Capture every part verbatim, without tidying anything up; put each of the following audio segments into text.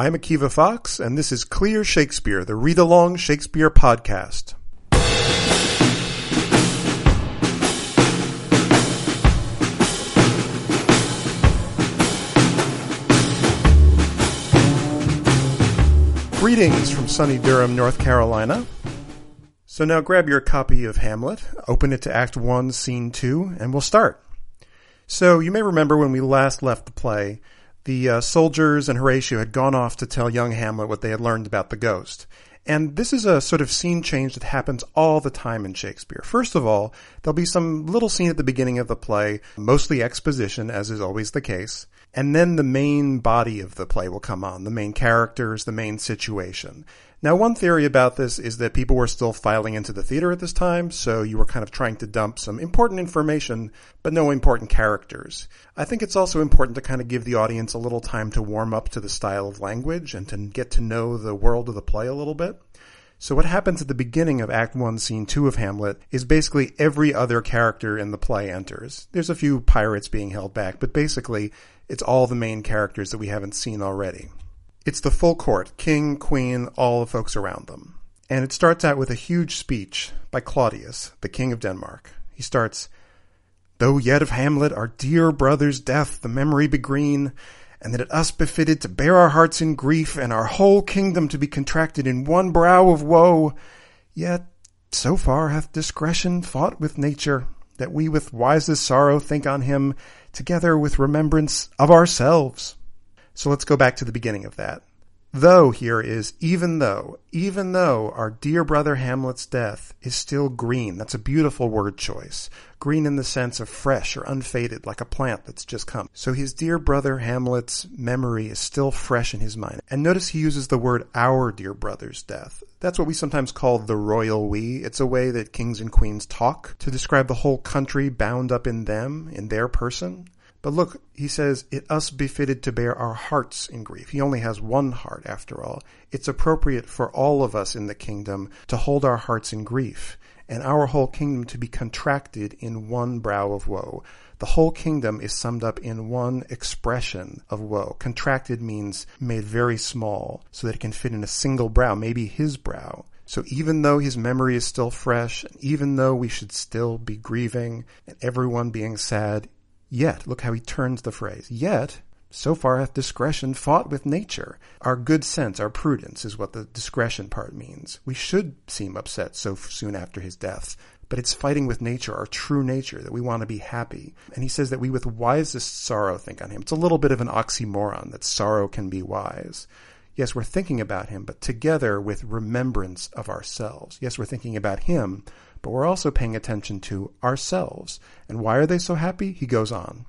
I'm Akiva Fox, and this is Clear Shakespeare, the read-along Shakespeare podcast. Greetings from sunny Durham, North Carolina. So now grab your copy of Hamlet, open it to Act one, Scene two, and we'll start. So you may remember when we last left the play, the uh, soldiers and Horatio had gone off to tell young Hamlet what they had learned about the ghost. And this is a sort of scene change that happens all the time in Shakespeare. First of all, there'll be some little scene at the beginning of the play, mostly exposition, as is always the case. And then the main body of the play will come on, the main characters, the main situation. Now, one theory about this is that people were still filing into the theater at this time, so you were kind of trying to dump some important information, but no important characters. I think it's also important to kind of give the audience a little time to warm up to the style of language and to get to know the world of the play a little bit. So what happens at the beginning of Act one, Scene two of Hamlet is basically every other character in the play enters. There's a few pirates being held back, but basically it's all the main characters that we haven't seen already. It's the full court, king, queen, all the folks around them. And it starts out with a huge speech by Claudius, the king of Denmark. He starts, "Though yet of Hamlet our dear brother's death the memory be green, and that it us befitted to bear our hearts in grief, and our whole kingdom to be contracted in one brow of woe, yet so far hath discretion fought with nature, that we with wisest sorrow think on him, together with remembrance of ourselves." So let's go back to the beginning of that. Though here is even though, even though our dear brother Hamlet's death is still green. That's a beautiful word choice. Green in the sense of fresh or unfaded, like a plant that's just come. So his dear brother Hamlet's memory is still fresh in his mind. And notice he uses the word our dear brother's death. That's what we sometimes call the royal we. It's a way that kings and queens talk to describe the whole country bound up in them, in their person. But look, he says, it us befitted to bear our hearts in grief. He only has one heart, after all. It's appropriate for all of us in the kingdom to hold our hearts in grief, and our whole kingdom to be contracted in one brow of woe. The whole kingdom is summed up in one expression of woe. Contracted means made very small, so that it can fit in a single brow, maybe his brow. So even though his memory is still fresh, and even though we should still be grieving, and everyone being sad, yet, look how he turns the phrase, yet, so far hath discretion fought with nature. Our good sense, our prudence is what the discretion part means. We should seem upset so soon after his death, but it's fighting with nature, our true nature, that we want to be happy. And he says that we with wisest sorrow think on him. It's a little bit of an oxymoron that sorrow can be wise. Yes, we're thinking about him, but together with remembrance of ourselves. Yes, we're thinking about him, but we're also paying attention to ourselves. And why are they so happy? He goes on.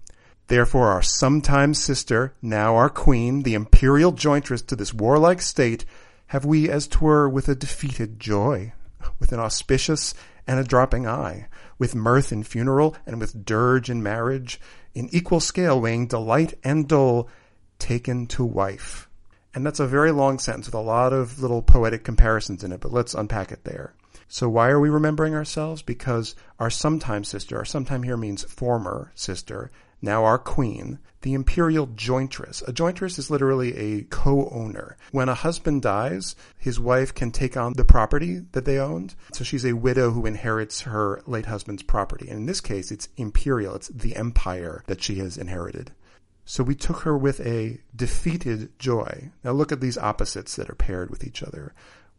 Therefore our sometime sister, now our queen, the imperial jointress to this warlike state, have we as 'twere with a defeated joy, with an auspicious and a dropping eye, with mirth in funeral and with dirge in marriage, in equal scale weighing delight and dole, taken to wife. And that's a very long sentence with a lot of little poetic comparisons in it, but let's unpack it there. So why are we remembering ourselves? Because our sometime sister, our sometime here means former sister, now our queen, the imperial jointress. A jointress is literally a co-owner. When a husband dies, his wife can take on the property that they owned. So she's a widow who inherits her late husband's property. And in this case, it's imperial. It's the empire that she has inherited. So we took her with a defeated joy. Now look at these opposites that are paired with each other.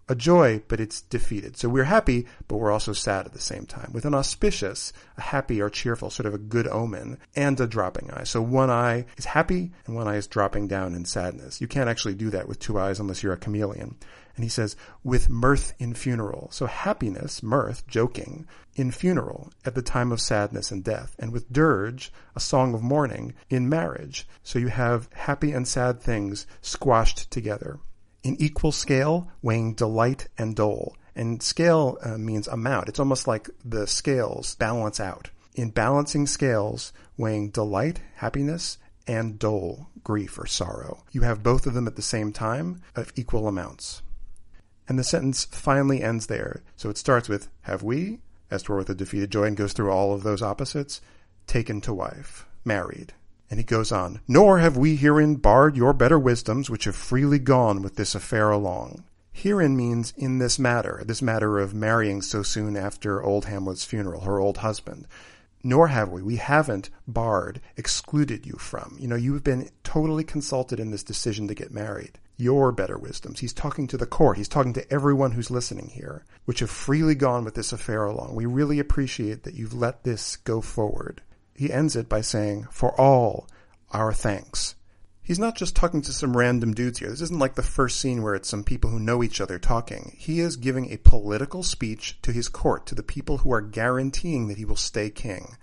A joy, but it's defeated. So we're happy, but we're also sad at the same time. With an auspicious, a happy or cheerful, sort of a good omen, and a dropping eye. So one eye is happy, and one eye is dropping down in sadness. You can't actually do that with two eyes unless you're a chameleon. And he says, with mirth in funeral. So happiness, mirth, joking, in funeral, at the time of sadness and death. And with dirge, a song of mourning, in marriage. So you have happy and sad things squashed together. In equal scale, weighing delight and dole. And scale uh, means amount. It's almost like the scales balance out. In balancing scales, weighing delight, happiness, and dole, grief or sorrow. You have both of them at the same time of equal amounts. And the sentence finally ends there. So it starts with, have we, as 'twere with a defeated joy, and goes through all of those opposites, taken to wife, married. And he goes on, nor have we herein barred your better wisdoms, which have freely gone with this affair along. Herein means in this matter, this matter of marrying so soon after old Hamlet's funeral, her old husband. Nor have we. We haven't barred, excluded you from. You know, you've been totally consulted in this decision to get married. Your better wisdoms. He's talking to the court. He's talking to everyone who's listening here, which have freely gone with this affair along. We really appreciate that you've let this go forward. He ends it by saying, for all our thanks. He's not just talking to some random dudes here. This isn't like the first scene where it's some people who know each other talking. He is giving a political speech to his court, to the people who are guaranteeing that he will stay king.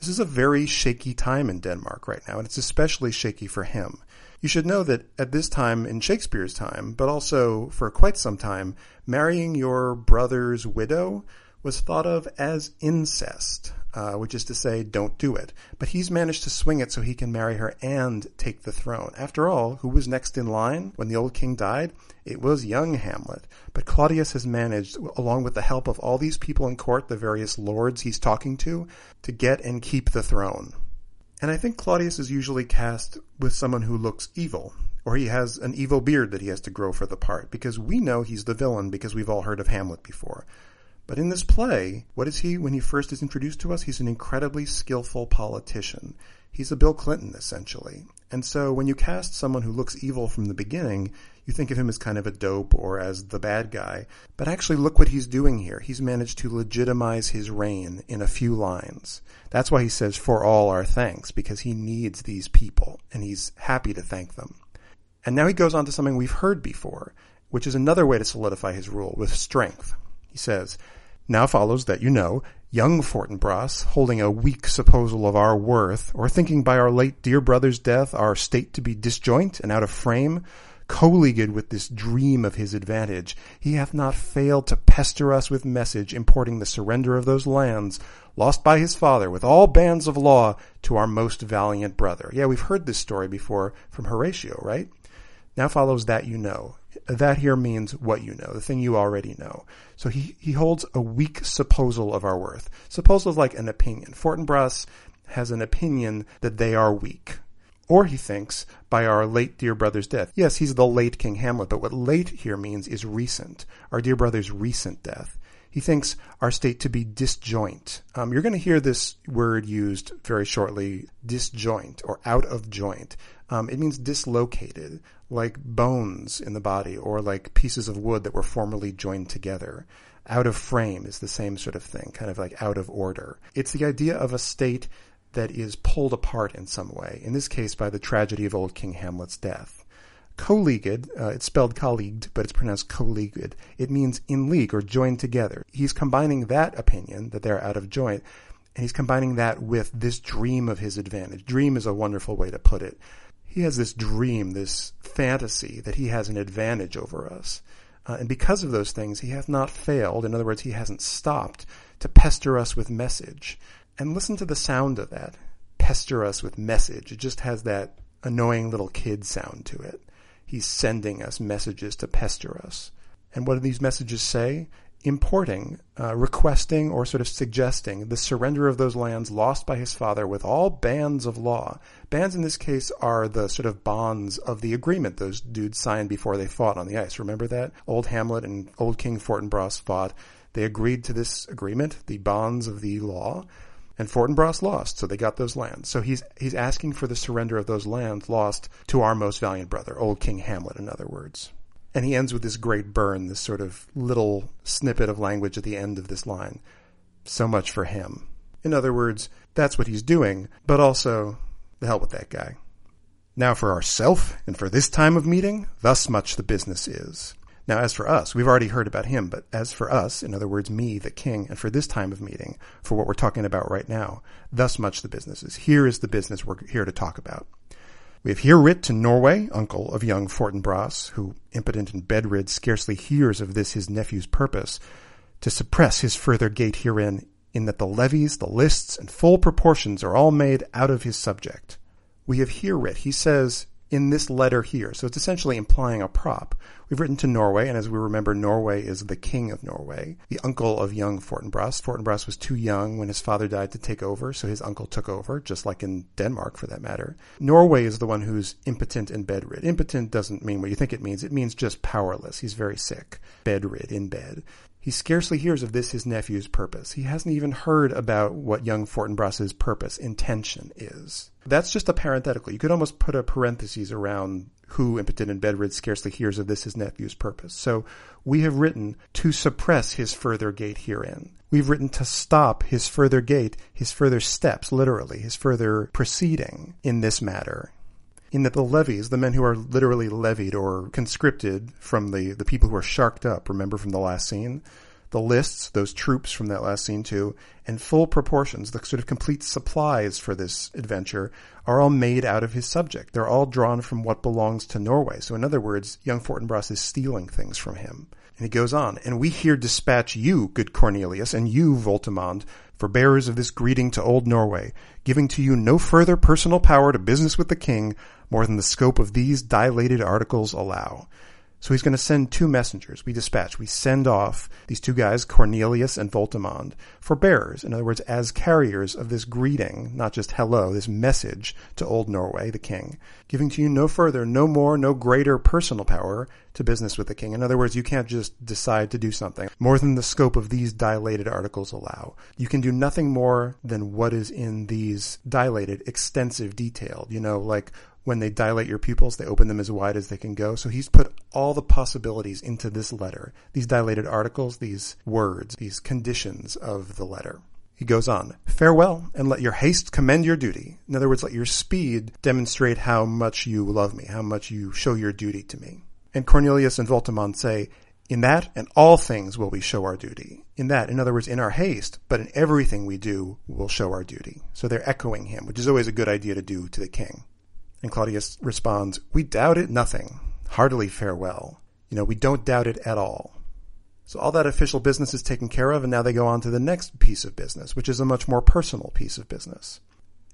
This is a very shaky time in Denmark right now, and it's especially shaky for him. You should know that at this time in Shakespeare's time, but also for quite some time, marrying your brother's widow was thought of as incest. Uh, which is to say, don't do it. But he's managed to swing it so he can marry her and take the throne. After all, who was next in line when the old king died? It was young Hamlet. But Claudius has managed, along with the help of all these people in court, the various lords he's talking to, to get and keep the throne. And I think Claudius is usually cast with someone who looks evil, or he has an evil beard that he has to grow for the part, because we know he's the villain because we've all heard of Hamlet before. But in this play, what is he when he first is introduced to us? He's an incredibly skillful politician. He's a Bill Clinton, essentially. And so when you cast someone who looks evil from the beginning, you think of him as kind of a dope or as the bad guy. But actually, look what he's doing here. He's managed to legitimize his reign in a few lines. That's why he says, for all our thanks, because he needs these people, and he's happy to thank them. And now he goes on to something we've heard before, which is another way to solidify his rule, with strength. He says, now follows that, you know, young Fortinbras, holding a weak supposal of our worth, or thinking by our late dear brother's death our state to be disjoint and out of frame, colleagued with this dream of his advantage, he hath not failed to pester us with message importing the surrender of those lands, lost by his father with all bands of law to our most valiant brother. Yeah, we've heard this story before from Horatio, right? Now follows that, you know. That here means what you know, the thing you already know. So he, he holds a weak supposal of our worth. Supposal is like an opinion. Fortinbras has an opinion that they are weak. Or he thinks, by our late dear brother's death. Yes, he's the late King Hamlet, but what late here means is recent. Our dear brother's recent death. He thinks our state to be disjoint. Um, you're going to hear this word used very shortly, disjoint or out of joint. Um, it means dislocated, like bones in the body or like pieces of wood that were formerly joined together. Out of frame is the same sort of thing, kind of like out of order. It's the idea of a state that is pulled apart in some way, in this case by the tragedy of old King Hamlet's death. Colleagued, uh, it's spelled colleagued, but it's pronounced colleagued. It means in league or joined together. He's combining that opinion that they're out of joint, and he's combining that with this dream of his advantage. Dream is a wonderful way to put it. He has this dream, this fantasy that he has an advantage over us. Uh, and because of those things, he hath not failed. In other words, he hasn't stopped to pester us with message. And listen to the sound of that. Pester us with message. It just has that annoying little kid sound to it. He's sending us messages to pester us. And what do these messages say? Importing, uh, requesting, or sort of suggesting the surrender of those lands lost by his father with all bands of law. Bands in this case are the sort of bonds of the agreement those dudes signed before they fought on the ice. Remember that? Old Hamlet and old King Fortinbras fought. They agreed to this agreement, the bonds of the law. And Fortinbras lost, so they got those lands. So he's he's asking for the surrender of those lands lost to our most valiant brother, old King Hamlet, in other words. And he ends with this great burn, this sort of little snippet of language at the end of this line. So much for him. In other words, that's what he's doing, but also, the hell with that guy. Now for ourself, and for this time of meeting, thus much the business is. Now, as for us, we've already heard about him, but as for us, in other words, me, the king, and for this time of meeting, for what we're talking about right now, thus much the business is. Here is the business we're here to talk about. We have here writ to Norway, uncle of young Fortinbras, who, impotent and bedrid, scarcely hears of this his nephew's purpose, to suppress his further gate herein, in that the levies, the lists, and full proportions are all made out of his subject. We have here writ, he says, in this letter here. So it's essentially implying a prop. We've written to Norway, and as we remember, Norway is the king of Norway, the uncle of young Fortinbras. Fortinbras was too young when his father died to take over, so his uncle took over, just like in Denmark for that matter. Norway is the one who's impotent and bedridden. Impotent doesn't mean what you think it means. It means just powerless. He's very sick, bedridden, in bed. He scarcely hears of this, his nephew's purpose. He hasn't even heard about what young Fortinbras's purpose, intention, is. That's just a parenthetical. You could almost put a parenthesis around who, impotent and bedrid, scarcely hears of this, his nephew's purpose. So we have written to suppress his further gait herein. We've written to stop his further gait, his further steps, literally, his further proceeding in this matter. In that the levies, the men who are literally levied or conscripted from the, the people who are sharked up, remember from the last scene, the lists, those troops from that last scene too, and full proportions, the sort of complete supplies for this adventure, are all made out of his subject. They're all drawn from what belongs to Norway. So in other words, young Fortinbras is stealing things from him. And he goes on, and we here dispatch you, good Cornelius, and you, Voltemand, for bearers of this greeting to old Norway, giving to you no further personal power to business with the king, more than the scope of these dilated articles allow. So he's going to send two messengers. We dispatch, we send off these two guys, Cornelius and Voltemand, for bearers, in other words, as carriers of this greeting, not just hello, this message to old Norway, the king, giving to you no further, no more, no greater personal power to business with the king. In other words, you can't just decide to do something more than the scope of these dilated articles allow. You can do nothing more than what is in these dilated, extensive, detailed, you know, like when they dilate your pupils, they open them as wide as they can go. So he's put all the possibilities into this letter, these dilated articles, these words, these conditions of the letter. He goes on, farewell, and let your haste commend your duty. In other words, let your speed demonstrate how much you love me, how much you show your duty to me. And Cornelius and Voltemand say, in that and all things will we show our duty. In that, in other words, in our haste, but in everything we do, we'll show our duty. So they're echoing him, which is always a good idea to do to the king. And Claudius responds, we doubt it nothing. Heartily farewell. You know, we don't doubt it at all. So all that official business is taken care of, and now they go on to the next piece of business, which is a much more personal piece of business.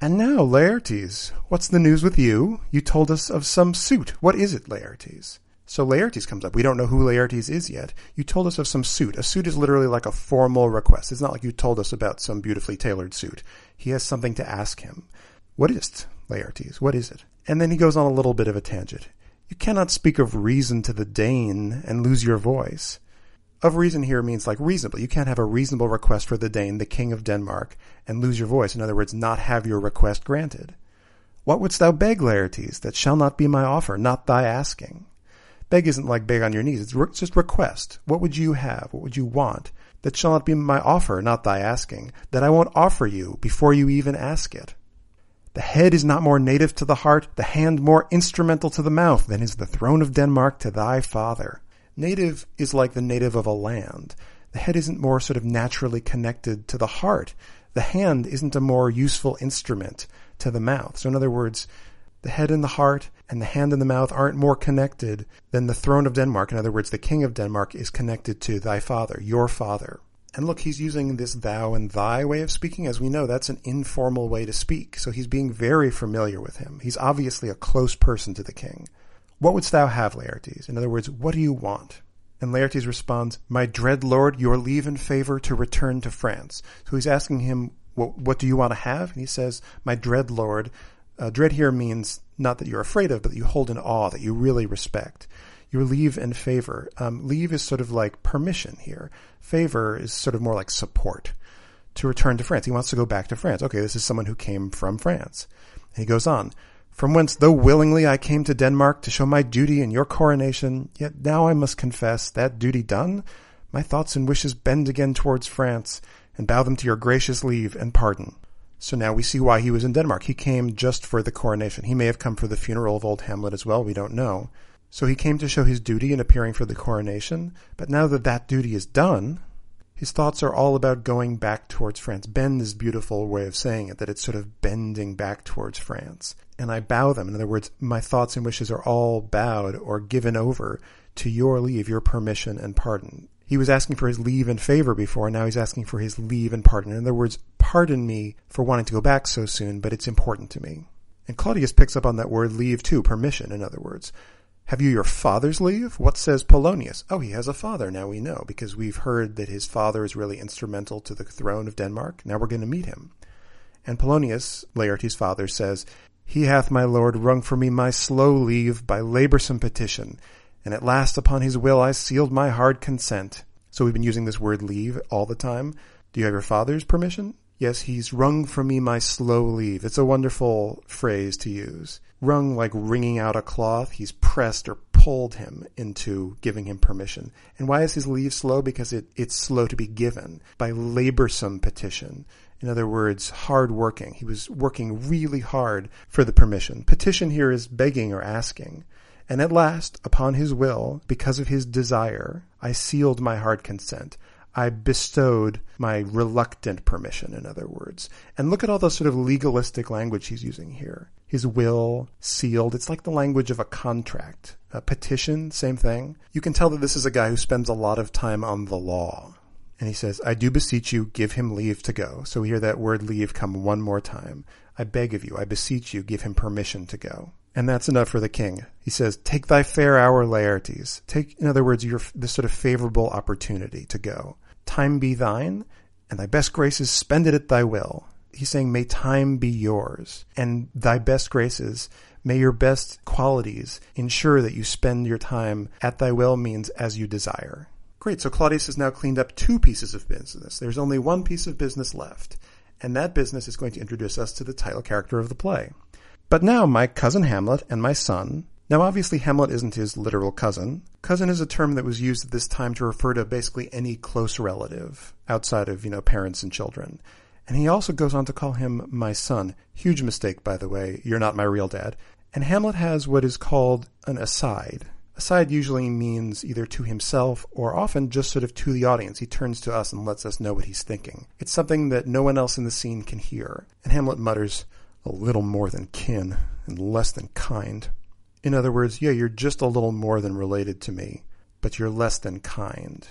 And now, Laertes, what's the news with you? You told us of some suit. What is it, Laertes? So Laertes comes up. We don't know who Laertes is yet. You told us of some suit. A suit is literally like a formal request. It's not like you told us about some beautifully tailored suit. He has something to ask him. What is it, Laertes? What is it? And then he goes on a little bit of a tangent. You cannot speak of reason to the Dane and lose your voice. Of reason here means like reasonable. You can't have a reasonable request for the Dane, the king of Denmark, and lose your voice. In other words, not have your request granted. What wouldst thou beg, Laertes? That shall not be my offer, not thy asking. Beg isn't like beg on your knees. It's, re- it's just request. What would you have? What would you want? That shall not be my offer, not thy asking. That I won't offer you before you even ask it. The head is not more native to the heart, the hand more instrumental to the mouth than is the throne of Denmark to thy father. Native is like the native of a land. The head isn't more sort of naturally connected to the heart. The hand isn't a more useful instrument to the mouth. So in other words, the head and the heart and the hand and the mouth aren't more connected than the throne of Denmark. In other words, the king of Denmark is connected to thy father, your father. And look, he's using this thou and thy way of speaking. As we know, that's an informal way to speak. So he's being very familiar with him. He's obviously a close person to the king. What wouldst thou have, Laertes? In other words, what do you want? And Laertes responds, my dread lord, your leave and favor to return to France. So he's asking him, well, what do you want to have? And he says, my dread lord. Uh, dread here means not that you're afraid of, but that you hold in awe, that you really respect. Your leave and favor. Um, leave is sort of like permission here. Favor is sort of more like support. To return to France. He wants to go back to France. Okay, this is someone who came from France. And he goes on. From whence, though willingly I came to Denmark to show my duty in your coronation, yet now I must confess, that duty done, my thoughts and wishes bend again towards France, and bow them to your gracious leave and pardon. So now we see why he was in Denmark. He came just for the coronation. He may have come for the funeral of old Hamlet as well. We don't know. So he came to show his duty in appearing for the coronation. But now that that duty is done, his thoughts are all about going back towards France. Bend is a beautiful way of saying it, that it's sort of bending back towards France. And I bow them. In other words, my thoughts and wishes are all bowed or given over to your leave, your permission and pardon. He was asking for his leave and favor before, and now he's asking for his leave and pardon. In other words, pardon me for wanting to go back so soon, but it's important to me. And Claudius picks up on that word leave too, permission, in other words. Have you your father's leave? What says Polonius? Oh, he has a father, now we know, because we've heard that his father is really instrumental to the throne of Denmark. Now we're going to meet him. And Polonius, Laertes' father, says, He hath, my lord, wrung for me my slow leave by laborsome petition, and at last upon his will I sealed my hard consent. So we've been using this word leave all the time. Do you have your father's permission? Yes, he's wrung from me my slow leave. It's a wonderful phrase to use. Wrung like wringing out a cloth. He's pressed or pulled him into giving him permission. And why is his leave slow? Because it, it's slow to be given by laborsome petition. In other words, hard working. He was working really hard for the permission. Petition here is begging or asking. And at last, upon his will, because of his desire, I sealed my hard consent. I bestowed my reluctant permission, in other words. And look at all the sort of legalistic language he's using here. His will, sealed. It's like the language of a contract. A petition, same thing. You can tell that this is a guy who spends a lot of time on the law. And he says, I do beseech you, give him leave to go. So we hear that word leave come one more time. I beg of you, I beseech you, give him permission to go. And that's enough for the king. He says, take thy fair hour, Laertes. Take, in other words, your this sort of favorable opportunity to go. Time be thine, and thy best graces spend it at thy will. He's saying, may time be yours, and thy best graces, may your best qualities ensure that you spend your time at thy will means as you desire. Great, so Claudius has now cleaned up two pieces of business. There's only one piece of business left, and that business is going to introduce us to the title character of the play. But now, my cousin Hamlet and my son. Now, obviously, Hamlet isn't his literal cousin. Cousin is a term that was used at this time to refer to basically any close relative outside of, you know, parents and children. And he also goes on to call him my son. Huge mistake, by the way. You're not my real dad. And Hamlet has what is called an aside. Aside usually means either to himself or often just sort of to the audience. He turns to us and lets us know what he's thinking. It's something that no one else in the scene can hear. And Hamlet mutters, a little more than kin and less than kind. In other words, yeah, you're just a little more than related to me, but you're less than kind.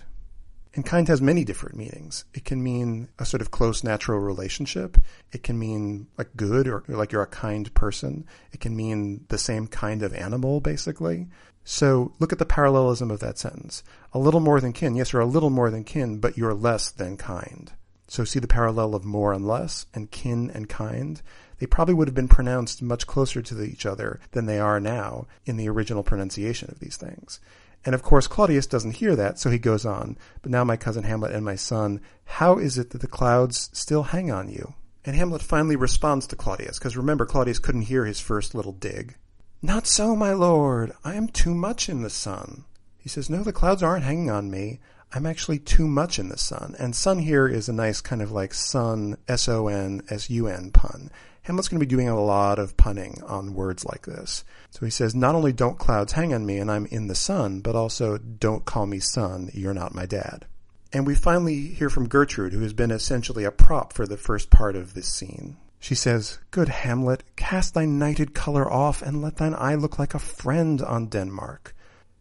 And kind has many different meanings. It can mean a sort of close natural relationship. It can mean like good or, or like you're a kind person. It can mean the same kind of animal, basically. So look at the parallelism of that sentence. A little more than kin. Yes, you're a little more than kin, but you're less than kind. So see the parallel of more and less and kin and kind. They probably would have been pronounced much closer to each other than they are now in the original pronunciation of these things. And of course, Claudius doesn't hear that, so he goes on. But now, my cousin Hamlet and my son, how is it that the clouds still hang on you? And Hamlet finally responds to Claudius, because remember, Claudius couldn't hear his first little dig. Not so, my lord. I am too much in the sun. He says, no, the clouds aren't hanging on me. I'm actually too much in the sun. And sun here is a nice kind of like sun, S O N, S U N pun. Hamlet's going to be doing a lot of punning on words like this. So he says, not only don't clouds hang on me and I'm in the sun, but also don't call me son, you're not my dad. And we finally hear from Gertrude, who has been essentially a prop for the first part of this scene. She says, good Hamlet, cast thy knighted color off and let thine eye look like a friend on Denmark.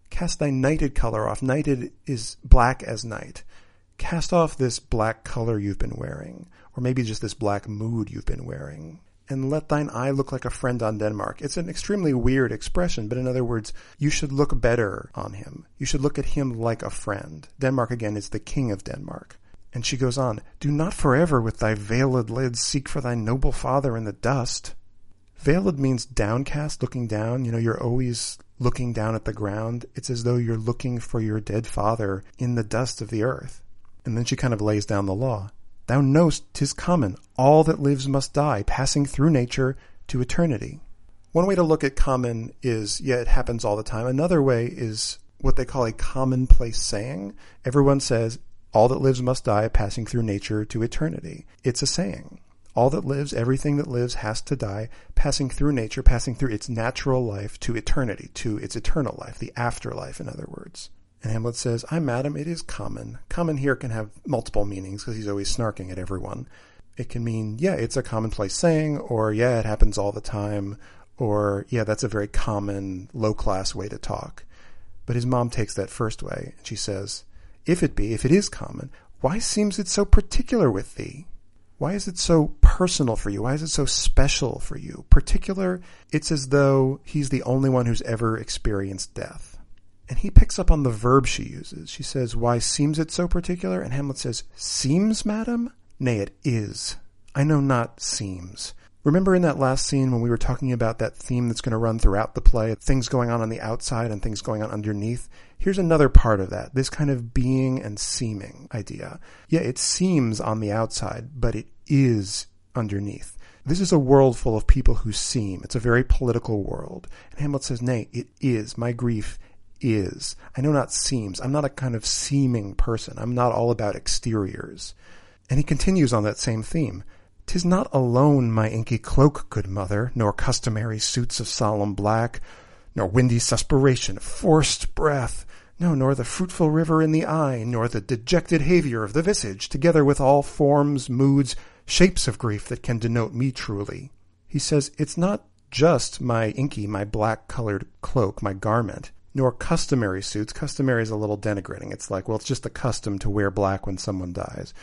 Cast thy knighted color off. Knighted is black as night. Cast off this black color you've been wearing, or maybe just this black mood you've been wearing, and let thine eye look like a friend on Denmark. It's an extremely weird expression, but in other words, you should look better on him. You should look at him like a friend. Denmark, again, is the king of Denmark. And she goes on, do not forever with thy veiled lids seek for thy noble father in the dust. Veiled means downcast, looking down. You know, you're always looking down at the ground. It's as though you're looking for your dead father in the dust of the earth. And then she kind of lays down the law. Thou know'st 'tis common, all that lives must die, passing through nature to eternity. One way to look at common is, yeah, it happens all the time. Another way is what they call a commonplace saying. Everyone says, all that lives must die, passing through nature to eternity. It's a saying. All that lives, everything that lives has to die, passing through nature, passing through its natural life to eternity, to its eternal life, the afterlife, in other words. And Hamlet says, "Ay, madam, it is common." Common here can have multiple meanings because he's always snarking at everyone. It can mean, yeah, it's a commonplace saying, or yeah, it happens all the time, or yeah, that's a very common, low-class way to talk. But his mom takes that first way, and she says, if it be, if it is common, why seems it so particular with thee? Why is it so personal for you? Why is it so special for you? Particular, it's as though he's the only one who's ever experienced death. And he picks up on the verb she uses. She says, why seems it so particular? And Hamlet says, seems, madam? Nay, it is. I know not seems. Remember in that last scene when we were talking about that theme that's going to run throughout the play, things going on on the outside and things going on underneath? Here's another part of that, this kind of being and seeming idea. Yeah, it seems on the outside, but it is underneath. This is a world full of people who seem. It's a very political world. And Hamlet says, nay, it is. My grief is. I know not seems. I'm not a kind of seeming person. I'm not all about exteriors. And he continues on that same theme. 'Tis not alone my inky cloak, good mother, nor customary suits of solemn black, nor windy suspiration of forced breath, no, nor the fruitful river in the eye, nor the dejected haviour of the visage, together with all forms, moods, shapes of grief that can denote me truly. He says, it's not just my inky, my black-coloured cloak, my garment, nor customary suits. Customary is a little denigrating. It's like, well, it's just the custom to wear black when someone dies.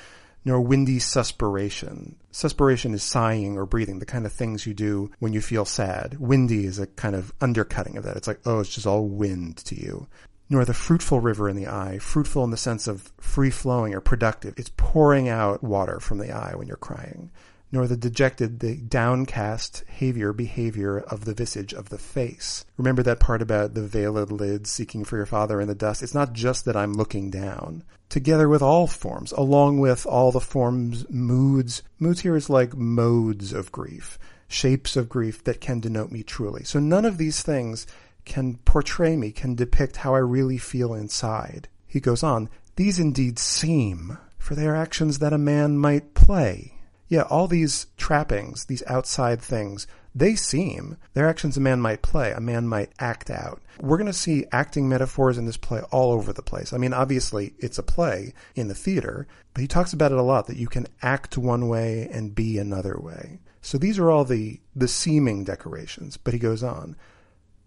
Nor windy suspiration. Suspiration is sighing or breathing, the kind of things you do when you feel sad. Windy is a kind of undercutting of that. It's like, oh, it's just all wind to you. Nor the fruitful river in the eye, fruitful in the sense of free-flowing or productive. It's pouring out water from the eye when you're crying. Nor the dejected, the downcast behavior, behavior of the visage of the face. Remember that part about the veiled lids seeking for your father in the dust? It's not just that I'm looking down. Together with all forms, along with all the forms, moods. Moods here is like modes of grief, shapes of grief that can denote me truly. So none of these things can portray me, can depict how I really feel inside. He goes on, these indeed seem, for they are actions that a man might play. Yeah, all these trappings, these outside things, they seem. They're actions a man might play, a man might act out. We're going to see acting metaphors in this play all over the place. I mean, obviously, it's a play in the theater, but he talks about it a lot, that you can act one way and be another way. So these are all the, the seeming decorations, but he goes on.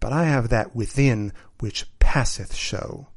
But I have that within which passeth show.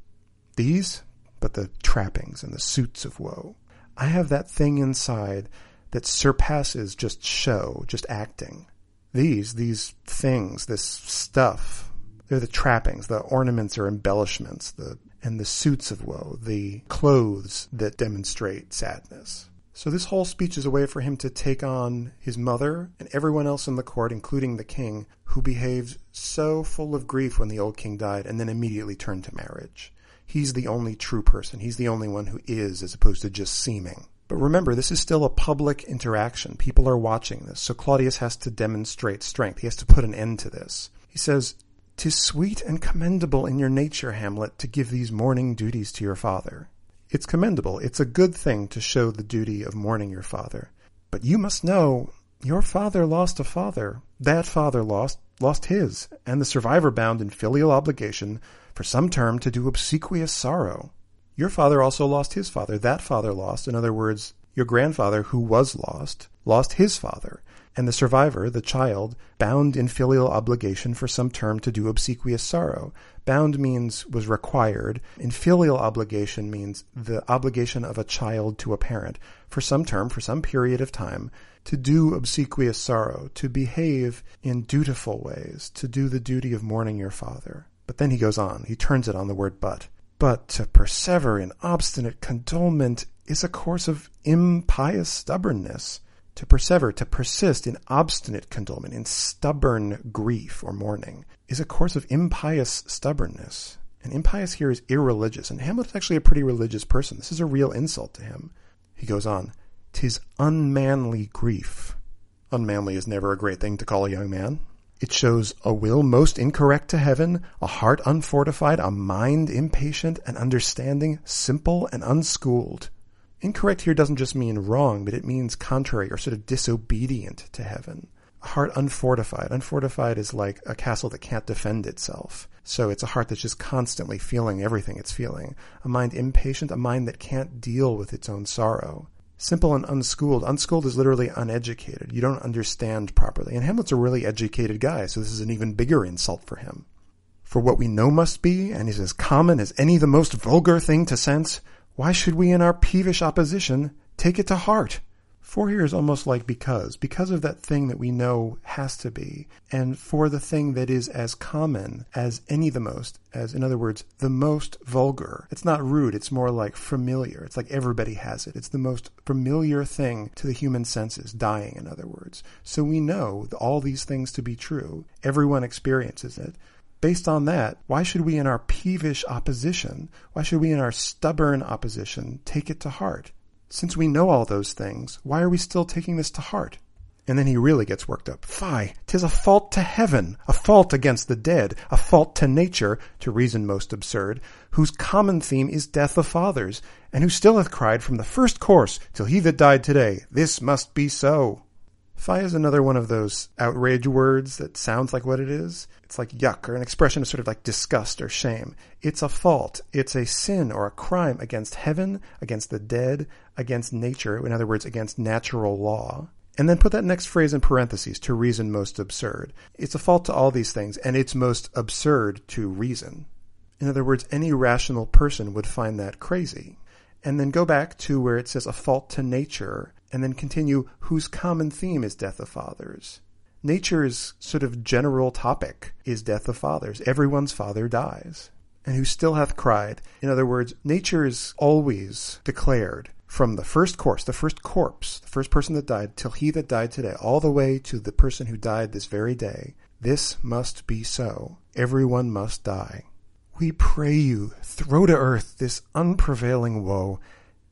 These, but the trappings and the suits of woe. I have that thing inside that surpasses just show, just acting. These, these things, this stuff, they're the trappings, the ornaments or embellishments, the and the suits of woe, the clothes that demonstrate sadness. So this whole speech is a way for him to take on his mother and everyone else in the court, including the king, who behaved so full of grief when the old king died and then immediately turned to marriage. He's the only true person. He's the only one who is, as opposed to just seeming. But remember, this is still a public interaction. People are watching this, so Claudius has to demonstrate strength. He has to put an end to this. He says, "'Tis sweet and commendable in your nature, Hamlet, to give these mourning duties to your father." It's commendable. It's a good thing to show the duty of mourning your father. But you must know, your father lost a father. That father lost, lost his, and the survivor bound in filial obligation for some term to do obsequious sorrow. Your father also lost his father. That father lost. In other words, your grandfather, who was lost, lost his father. And the survivor, the child, bound in filial obligation for some term to do obsequious sorrow. Bound means was required. And filial obligation means the obligation of a child to a parent for some term, for some period of time, to do obsequious sorrow, to behave in dutiful ways, to do the duty of mourning your father. But then he goes on. He turns it on the word but. But to persevere in obstinate condolement is a course of impious stubbornness. To persevere, to persist in obstinate condolement, in stubborn grief or mourning, is a course of impious stubbornness. And impious here is irreligious, and Hamlet's actually a pretty religious person. This is a real insult to him. He goes on, 'Tis unmanly grief. Unmanly is never a great thing to call a young man. It shows a will most incorrect to heaven, a heart unfortified, a mind impatient, an understanding simple and unschooled. Incorrect here doesn't just mean wrong, but it means contrary or sort of disobedient to heaven. A heart unfortified. Unfortified is like a castle that can't defend itself. So it's a heart that's just constantly feeling everything it's feeling. A mind impatient, a mind that can't deal with its own sorrow. Simple and unschooled. Unschooled is literally uneducated. You don't understand properly. And Hamlet's a really educated guy, so this is an even bigger insult for him. For what we know must be, and is as common as any the most vulgar thing to sense, why should we in our peevish opposition take it to heart? For here is almost like because. Because of that thing that we know has to be, and for the thing that is as common as any the most, as in other words, the most vulgar. It's not rude, it's more like familiar. It's like everybody has it. It's the most familiar thing to the human senses, dying, in other words. So we know all these things to be true. Everyone experiences it. Based on that, why should we in our peevish opposition, why should we in our stubborn opposition take it to heart? Since we know all those things, why are we still taking this to heart? And then he really gets worked up. Fie, 'tis a fault to heaven, a fault against the dead, a fault to nature, to reason most absurd, whose common theme is death of fathers, and who still hath cried from the first course till he that died today, this must be so. Fie is another one of those outrage words that sounds like what it is. It's like yuck, or an expression of sort of like disgust or shame. It's a fault. It's a sin or a crime against heaven, against the dead, against nature, in other words, against natural law. And then put that next phrase in parentheses, to reason most absurd. It's a fault to all these things, and it's most absurd to reason. In other words, any rational person would find that crazy. And then go back to where it says a fault to nature, and then continue, whose common theme is death of fathers. Nature's sort of general topic is death of fathers. Everyone's father dies. And who still hath cried. In other words, nature is always declared from the first course, the first corpse, the first person that died, till he that died today, all the way to the person who died this very day. This must be so. Everyone must die. We pray you, throw to earth this unprevailing woe,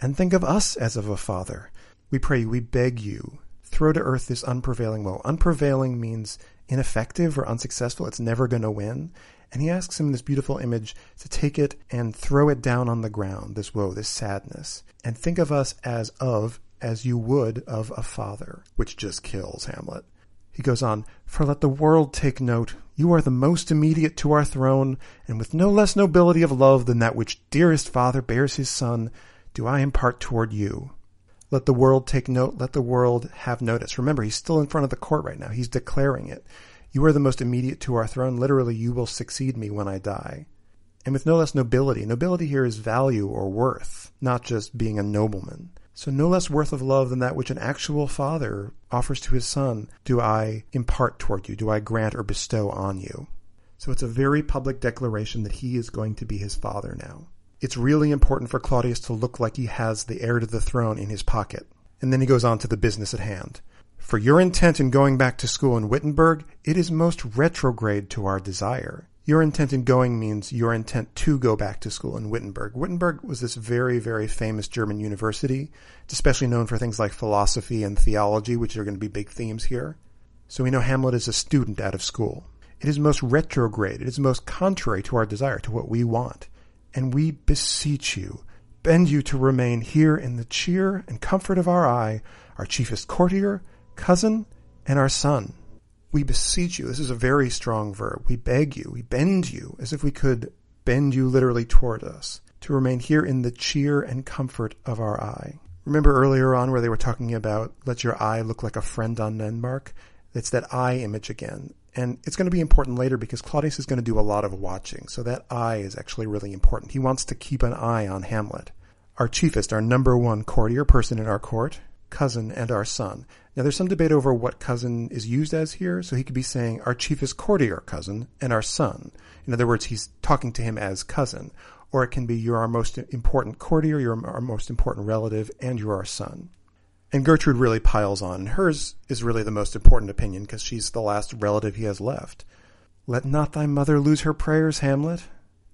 and think of us as of a father. We pray you, we beg you, throw to earth this unprevailing woe. Unprevailing means ineffective or unsuccessful. It's never going to win. And he asks him in this beautiful image to take it and throw it down on the ground, this woe, this sadness. And think of us as of, as you would of a father, which just kills Hamlet. He goes on, for let the world take note, you are the most immediate to our throne, and with no less nobility of love than that which dearest father bears his son, do I impart toward you. Let the world take note. Let the world have notice. Remember, he's still in front of the court right now. He's declaring it. You are the most immediate to our throne. Literally, you will succeed me when I die. And with no less nobility. Nobility here is value or worth, not just being a nobleman. So no less worth of love than that which an actual father offers to his son, do I impart toward you, do I grant or bestow on you. So it's a very public declaration that he is going to be his father now. It's really important for Claudius to look like he has the heir to the throne in his pocket. And then he goes on to the business at hand. For your intent in going back to school in Wittenberg, it is most retrograde to our desire. Your intent in going means your intent to go back to school in Wittenberg. Wittenberg was this very, very famous German university. It's especially known for things like philosophy and theology, which are going to be big themes here. So we know Hamlet is a student out of school. It is most retrograde. It is most contrary to our desire, to what we want. And we beseech you, bend you to remain here in the cheer and comfort of our eye, our chiefest courtier, cousin, and our son. We beseech you. This is a very strong verb. We beg you. We bend you, as if we could bend you literally toward us, to remain here in the cheer and comfort of our eye. Remember earlier on where they were talking about, let your eye look like a friend on Denmark? It's that eye image again. And it's going to be important later because Claudius is going to do a lot of watching. So that eye is actually really important. He wants to keep an eye on Hamlet. Our chiefest, our number one courtier, person in our court, cousin, and our son. Now there's some debate over what cousin is used as here. So he could be saying our chiefest courtier, cousin, and our son. In other words, he's talking to him as cousin. Or it can be you're our most important courtier, you're our most important relative, and you're our son. And Gertrude really piles on. Hers is really the most important opinion because she's the last relative he has left. Let not thy mother lose her prayers, Hamlet.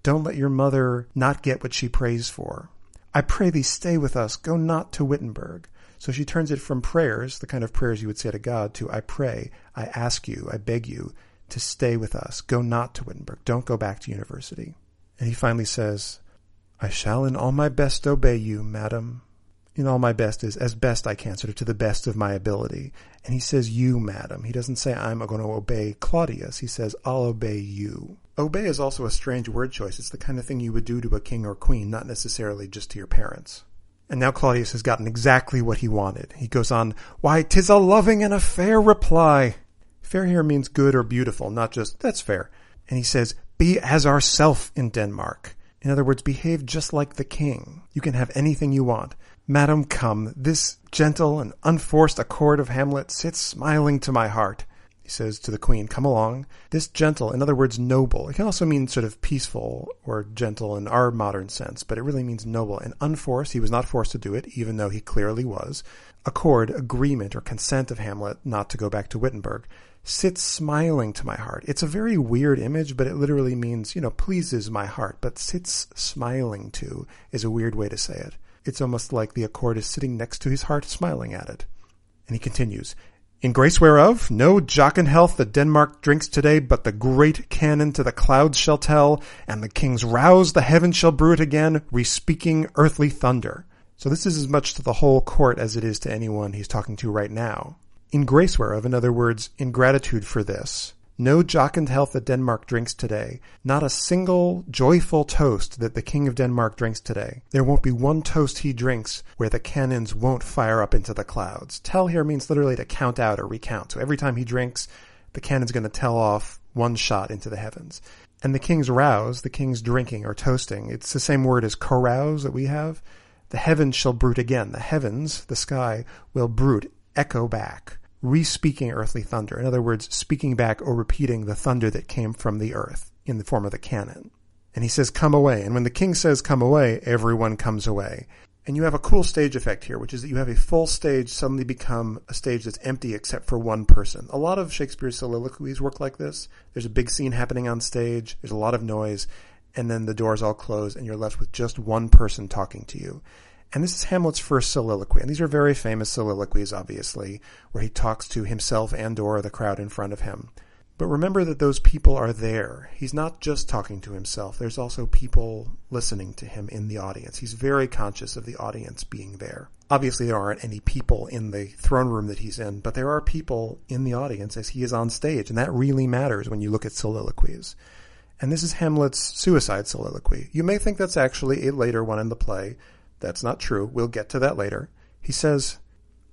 Don't let your mother not get what she prays for. I pray thee stay with us. Go not to Wittenberg. So she turns it from prayers, the kind of prayers you would say to God, to I pray, I ask you, I beg you to stay with us. Go not to Wittenberg. Don't go back to university. And he finally says, I shall in all my best obey you, madam. In all my best is as best I can, sort of to the best of my ability. And he says, you, madam. He doesn't say, I'm going to obey Claudius. He says, I'll obey you. Obey is also a strange word choice. It's the kind of thing you would do to a king or queen, not necessarily just to your parents. And now Claudius has gotten exactly what he wanted. He goes on, why, 'tis a loving and a fair reply. Fair here means good or beautiful, not just, that's fair. And he says, be as ourself in Denmark. In other words, behave just like the king. You can have anything you want. Madam, come. This gentle and unforced accord of Hamlet sits smiling to my heart. He says to the queen, come along. This gentle, in other words, noble. It can also mean sort of peaceful or gentle in our modern sense, but it really means noble and unforced. He was not forced to do it, even though he clearly was. Accord, agreement, or consent of Hamlet not to go back to Wittenberg. Sits smiling to my heart. It's a very weird image, but it literally means, you know, pleases my heart. But sits smiling to is a weird way to say it. It's almost like the accord is sitting next to his heart, smiling at it. And he continues, in grace whereof, no jock and health that Denmark drinks today, but the great cannon to the clouds shall tell, and the king's rouse the heavens shall brew it again, respeaking earthly thunder. So this is as much to the whole court as it is to anyone he's talking to right now. In grace whereof, in other words, in gratitude for this, no jock and health that Denmark drinks today, not a single joyful toast that the king of Denmark drinks today. There won't be one toast he drinks where the cannons won't fire up into the clouds. Tell here means literally to count out or recount. So every time he drinks, the cannon's going to tell off one shot into the heavens. And the king's rouse, the king's drinking or toasting, it's the same word as carouse that we have. The heavens shall bruit again. The heavens, the sky, will bruit, echo back. Re-speaking earthly thunder. In other words, speaking back or repeating the thunder that came from the earth in the form of the cannon. And he says, come away. And when the king says, come away, everyone comes away. And you have a cool stage effect here, which is that you have a full stage suddenly become a stage that's empty except for one person. A lot of Shakespeare's soliloquies work like this. There's a big scene happening on stage. There's a lot of noise. And then the doors all close and you're left with just one person talking to you. And this is Hamlet's first soliloquy. And these are very famous soliloquies, obviously, where he talks to himself and or the crowd in front of him. But remember that those people are there. He's not just talking to himself. There's also people listening to him in the audience. He's very conscious of the audience being there. Obviously, there aren't any people in the throne room that he's in, but there are people in the audience as he is on stage. And that really matters when you look at soliloquies. And this is Hamlet's suicide soliloquy. You may think that's actually a later one in the play. That's not true. We'll get to that later. He says,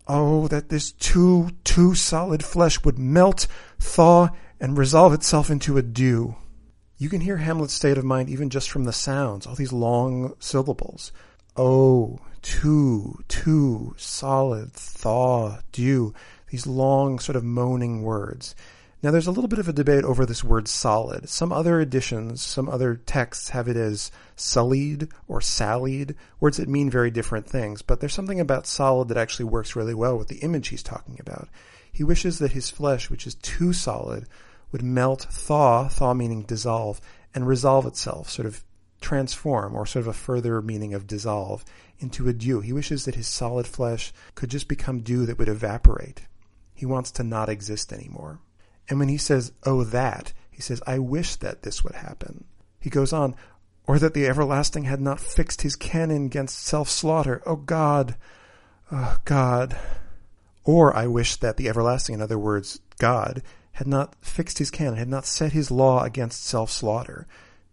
oh, that this too, too solid flesh would melt, thaw, and resolve itself into a dew. You can hear Hamlet's state of mind even just from the sounds, all these long syllables. Oh, too, too solid, thaw, dew. These long sort of moaning words. Now, there's a little bit of a debate over this word solid. Some other editions, some other texts have it as sullied or sallied, words that mean very different things. But there's something about solid that actually works really well with the image he's talking about. He wishes that his flesh, which is too solid, would melt, thaw, thaw meaning dissolve, and resolve itself, sort of transform, or sort of a further meaning of dissolve, into a dew. He wishes that his solid flesh could just become dew that would evaporate. He wants to not exist anymore. And when he says, oh, that, he says, I wish that this would happen. He goes on, or that the everlasting had not fixed his cannon against self-slaughter. Oh, God, oh, God. Or I wish that the everlasting, in other words, God, had not fixed his cannon, had not set his law against self-slaughter.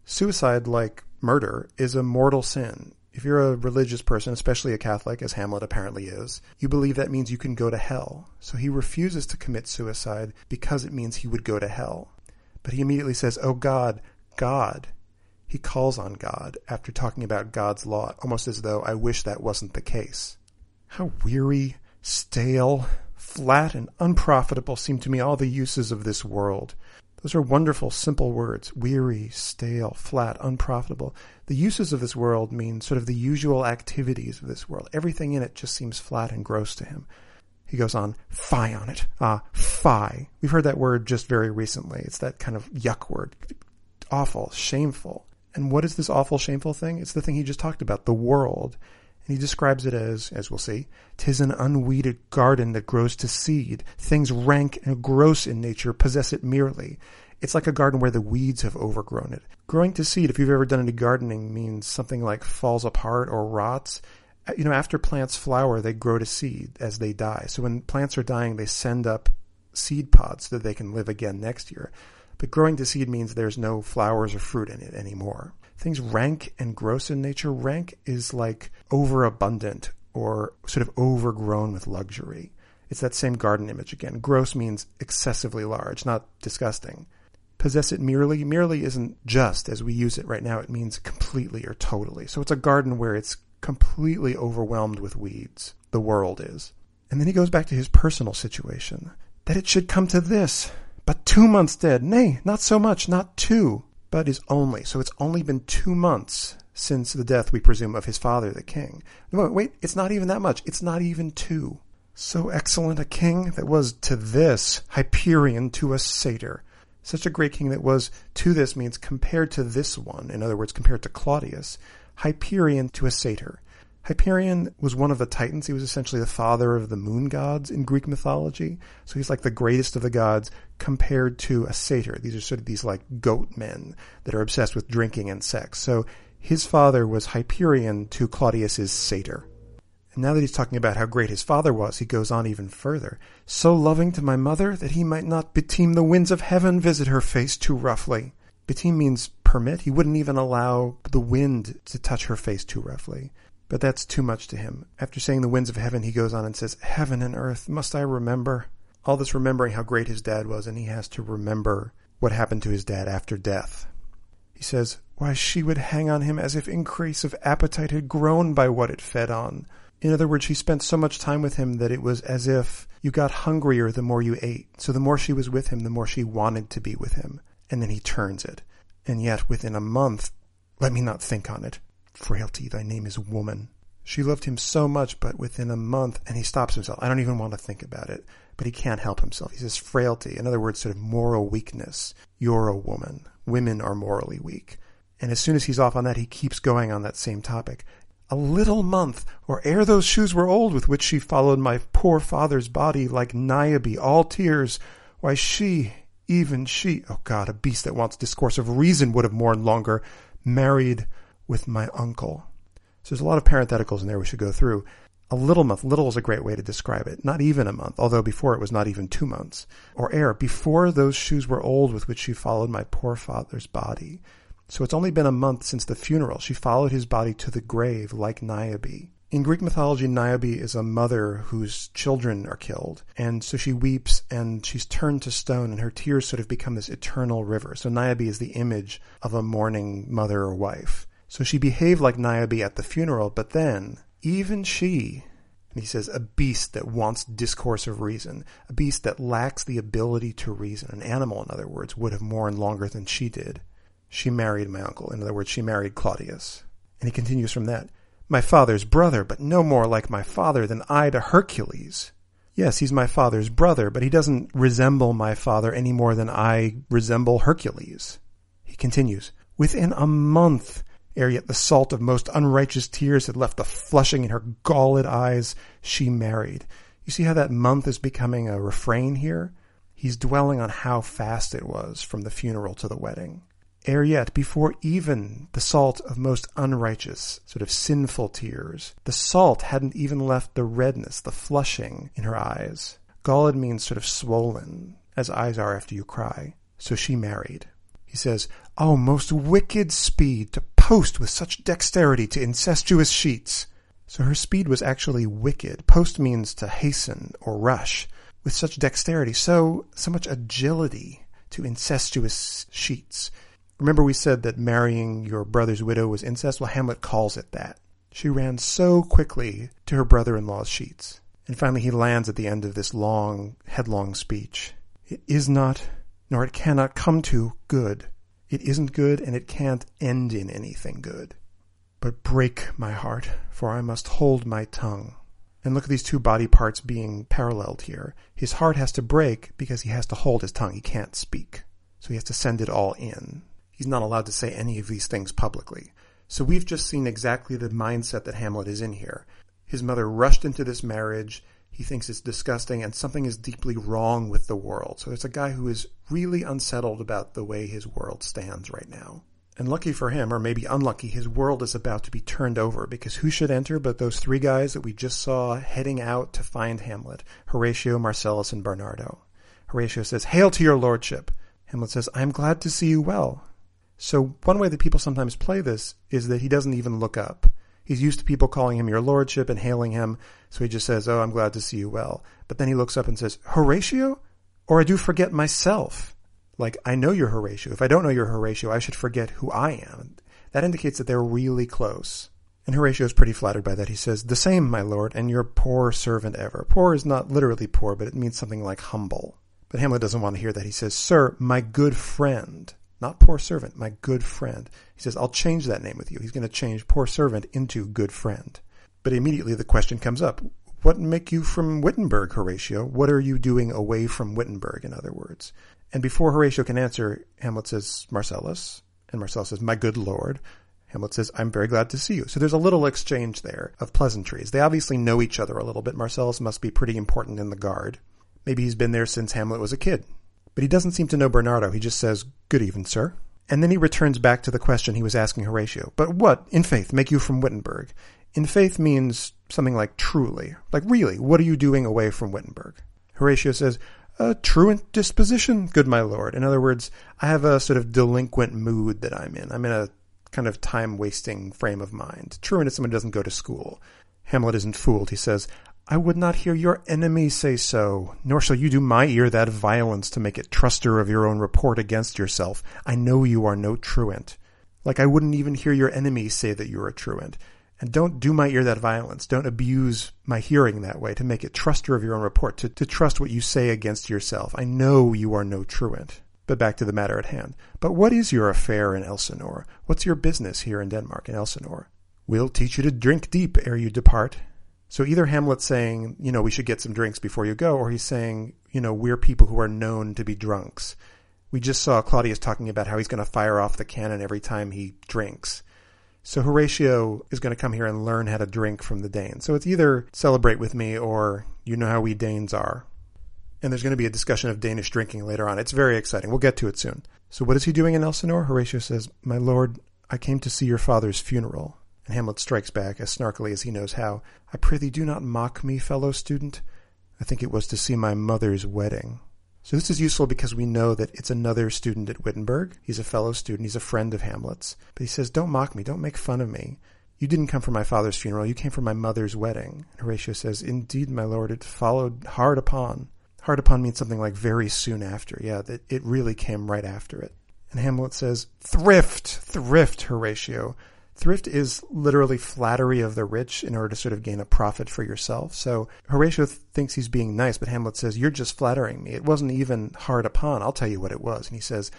Suicide, like murder, is a mortal sin. If you're a religious person, especially a Catholic, as Hamlet apparently is, you believe that means you can go to hell. So he refuses to commit suicide because it means he would go to hell. But he immediately says, oh God, God. He calls on God after talking about God's law, almost as though I wish that wasn't the case. How weary, stale, flat, and unprofitable seem to me all the uses of this world. Those are wonderful, simple words. Weary, stale, flat, unprofitable. The uses of this world mean sort of the usual activities of this world. Everything in it just seems flat and gross to him. He goes on, fie on it. Ah, fie. We've heard that word just very recently. It's that kind of yuck word. Awful, shameful. And what is this awful, shameful thing? It's the thing he just talked about, the world. And he describes it as, as we'll see, 'tis an unweeded garden that grows to seed. Things rank and gross in nature possess it merely. It's like a garden where the weeds have overgrown it. Growing to seed, if you've ever done any gardening, means something like falls apart or rots. You know, after plants flower, they grow to seed as they die. So when plants are dying, they send up seed pods so that they can live again next year. But growing to seed means there's no flowers or fruit in it anymore. Things rank and gross in nature. Rank is like overabundant or sort of overgrown with luxury. It's that same garden image again. Gross means excessively large, not disgusting. possess it merely. Merely isn't just as we use it right now. It means completely or totally. So it's a garden where it's completely overwhelmed with weeds. The world is. And then he goes back to his personal situation. That it should come to this, but two months dead. Nay, not so much, not two, but is only. So it's only been two months since the death, we presume, of his father, the king. No, wait, it's not even that much. It's not even two. So excellent a king that was to this Hyperion to a satyr. Such a great king that was to this means compared to this one. In other words, compared to Claudius. Hyperion to a satyr. Hyperion was one of the Titans. He was essentially the father of the moon gods in Greek mythology. So he's like the greatest of the gods compared to a satyr. These are sort of these like goat men that are obsessed with drinking and sex. So his father was Hyperion to Claudius's satyr. And now that he's talking about how great his father was, he goes on even further. So loving to my mother that he might not beteem the winds of heaven visit her face too roughly. Beteem means permit. He wouldn't even allow the wind to touch her face too roughly. But that's too much to him. After saying the winds of heaven, he goes on and says, heaven and earth, must I remember? All this remembering how great his dad was, and he has to remember what happened to his dad after death. He says, why, she would hang on him as if increase of appetite had grown by what it fed on. In other words, she spent so much time with him that it was as if you got hungrier the more you ate. So the more she was with him, the more she wanted to be with him. And then he turns it. And yet, within a month, let me not think on it. Frailty, thy name is woman. She loved him so much, but within a month, and he stops himself. I don't even want to think about it, but he can't help himself. He says frailty, in other words, sort of moral weakness. You're a woman. Women are morally weak. And as soon as he's off on that, he keeps going on that same topic. A little month, or ere those shoes were old with which she followed my poor father's body like Niobe, all tears. Why, she, even she, oh God, a beast that wants discourse of reason would have mourned longer, married with my uncle. So there's a lot of parentheticals in there we should go through. A little month, little is a great way to describe it. Not even a month, although before it was not even two months. Or ere, before those shoes were old with which she followed my poor father's body. So it's only been a month since the funeral. She followed his body to the grave like Niobe. In Greek mythology, Niobe is a mother whose children are killed. And so she weeps and she's turned to stone and her tears sort of become this eternal river. So Niobe is the image of a mourning mother or wife. So she behaved like Niobe at the funeral, but then, even she, and he says, a beast that wants discourse of reason, a beast that lacks the ability to reason, an animal, in other words, would have mourned longer than she did. She married my uncle. In other words, she married Claudius. And he continues from that, my father's brother, but no more like my father than I to Hercules. Yes, he's my father's brother, but he doesn't resemble my father any more than I resemble Hercules. He continues, within a month, ere yet the salt of most unrighteous tears had left the flushing in her galled eyes, she married. You see how that month is becoming a refrain here? He's dwelling on how fast it was from the funeral to the wedding. Ere yet, before even the salt of most unrighteous, sort of sinful tears, the salt hadn't even left the redness, the flushing in her eyes. Galled means sort of swollen, as eyes are after you cry. So she married. He says, oh, most wicked speed to post with such dexterity to incestuous sheets. So her speed was actually wicked. Post means to hasten or rush with such dexterity. So, so much agility to incestuous sheets. Remember we said that marrying your brother's widow was incest? Well, Hamlet calls it that. She ran so quickly to her brother-in-law's sheets. And finally he lands at the end of this long, headlong speech. It is not, nor it cannot come to, good. It isn't good, and it can't end in anything good. But break my heart, for I must hold my tongue. And look at these two body parts being paralleled here. His heart has to break because he has to hold his tongue. He can't speak. So he has to send it all in. He's not allowed to say any of these things publicly. So we've just seen exactly the mindset that Hamlet is in here. His mother rushed into this marriage. He thinks it's disgusting, and something is deeply wrong with the world. So there's a guy who is really unsettled about the way his world stands right now. And lucky for him, or maybe unlucky, his world is about to be turned over, because who should enter but those three guys that we just saw heading out to find Hamlet, Horatio, Marcellus, and Bernardo. Horatio says, hail to your lordship. Hamlet says, I am glad to see you well. So one way that people sometimes play this is that he doesn't even look up. He's used to people calling him your lordship and hailing him, so he just says, oh, I'm glad to see you well. But then he looks up and says, Horatio? Or I do forget myself. Like, I know you're Horatio. If I don't know you're Horatio, I should forget who I am. That indicates that they're really close. And Horatio is pretty flattered by that. He says, "The same, my lord, and your poor servant ever." Poor is not literally poor, but it means something like humble. But Hamlet doesn't want to hear that. He says, "Sir, my good friend." Not poor servant, my good friend. He says, "I'll change that name with you." He's going to change poor servant into good friend. But immediately the question comes up, what make you from Wittenberg, Horatio? What are you doing away from Wittenberg, in other words? And before Horatio can answer, Hamlet says, "Marcellus." And Marcellus says, "My good lord." Hamlet says, "I'm very glad to see you." So there's a little exchange there of pleasantries. They obviously know each other a little bit. Marcellus must be pretty important in the guard. Maybe he's been there since Hamlet was a kid. But he doesn't seem to know Bernardo. He just says, "Good even, sir." And then he returns back to the question he was asking Horatio. "But what, in faith, make you from Wittenberg?" In faith means something like truly. Like, really, what are you doing away from Wittenberg? Horatio says, "A truant disposition, good my lord." In other words, I have a sort of delinquent mood that I'm in. I'm in a kind of time-wasting frame of mind. Truant is someone who doesn't go to school. Hamlet isn't fooled. He says, "I would not hear your enemy say so, nor shall you do my ear that violence to make it truster of your own report against yourself. I know you are no truant." Like, I wouldn't even hear your enemy say that you're a truant. And don't do my ear that violence. Don't abuse my hearing that way to make it truster of your own report, to, to trust what you say against yourself. I know you are no truant. But back to the matter at hand. "But what is your affair in Elsinore? What's your business here in Denmark, in Elsinore? We'll teach you to drink deep ere you depart." So either Hamlet's saying, you know, we should get some drinks before you go, or he's saying, you know, we're people who are known to be drunks. We just saw Claudius talking about how he's going to fire off the cannon every time he drinks. So Horatio is going to come here and learn how to drink from the Danes. So it's either celebrate with me or you know how we Danes are. And there's going to be a discussion of Danish drinking later on. It's very exciting. We'll get to it soon. So what is he doing in Elsinore? Horatio says, "My lord, I came to see your father's funeral." And Hamlet strikes back, as snarkily as he knows how. "I prithee do not mock me, fellow student. I think it was to see my mother's wedding." So this is useful because we know that it's another student at Wittenberg. He's a fellow student. He's a friend of Hamlet's. But he says, "Don't mock me. Don't make fun of me. You didn't come for my father's funeral. You came for my mother's wedding." And Horatio says, "Indeed, my lord, it followed hard upon." Hard upon means something like very soon after. Yeah, that it really came right after it. And Hamlet says, "Thrift, thrift, Horatio." Thrift is literally flattery of the rich in order to sort of gain a profit for yourself. So Horatio th- thinks he's being nice, but Hamlet says, "You're just flattering me. It wasn't even hard upon. I'll tell you what it was." And he says,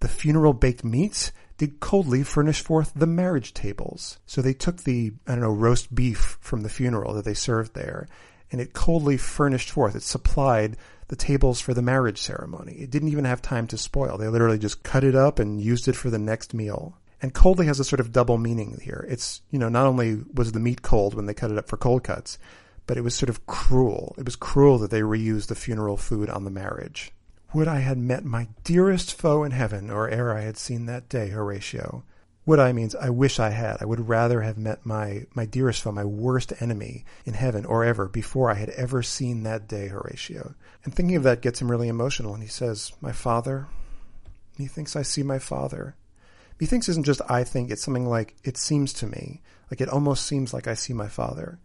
"The funeral baked meats did coldly furnish forth the marriage tables." So they took the, I don't know, roast beef from the funeral that they served there, and it coldly furnished forth. It supplied the tables for the marriage ceremony. It didn't even have time to spoil. They literally just cut it up and used it for the next meal. And coldly has a sort of double meaning here. It's, you know, not only was the meat cold when they cut it up for cold cuts, but it was sort of cruel. It was cruel that they reused the funeral food on the marriage. "Would I had met my dearest foe in heaven, or ere I had seen that day, Horatio." Would I means I wish I had. I would rather have met my, my dearest foe, my worst enemy in heaven or ever, before I had ever seen that day, Horatio. And thinking of that gets him really emotional. And he says, "My father," methinks I see my father. Methinks isn't just I think, it's something like it seems to me, like it almost seems like I see my father.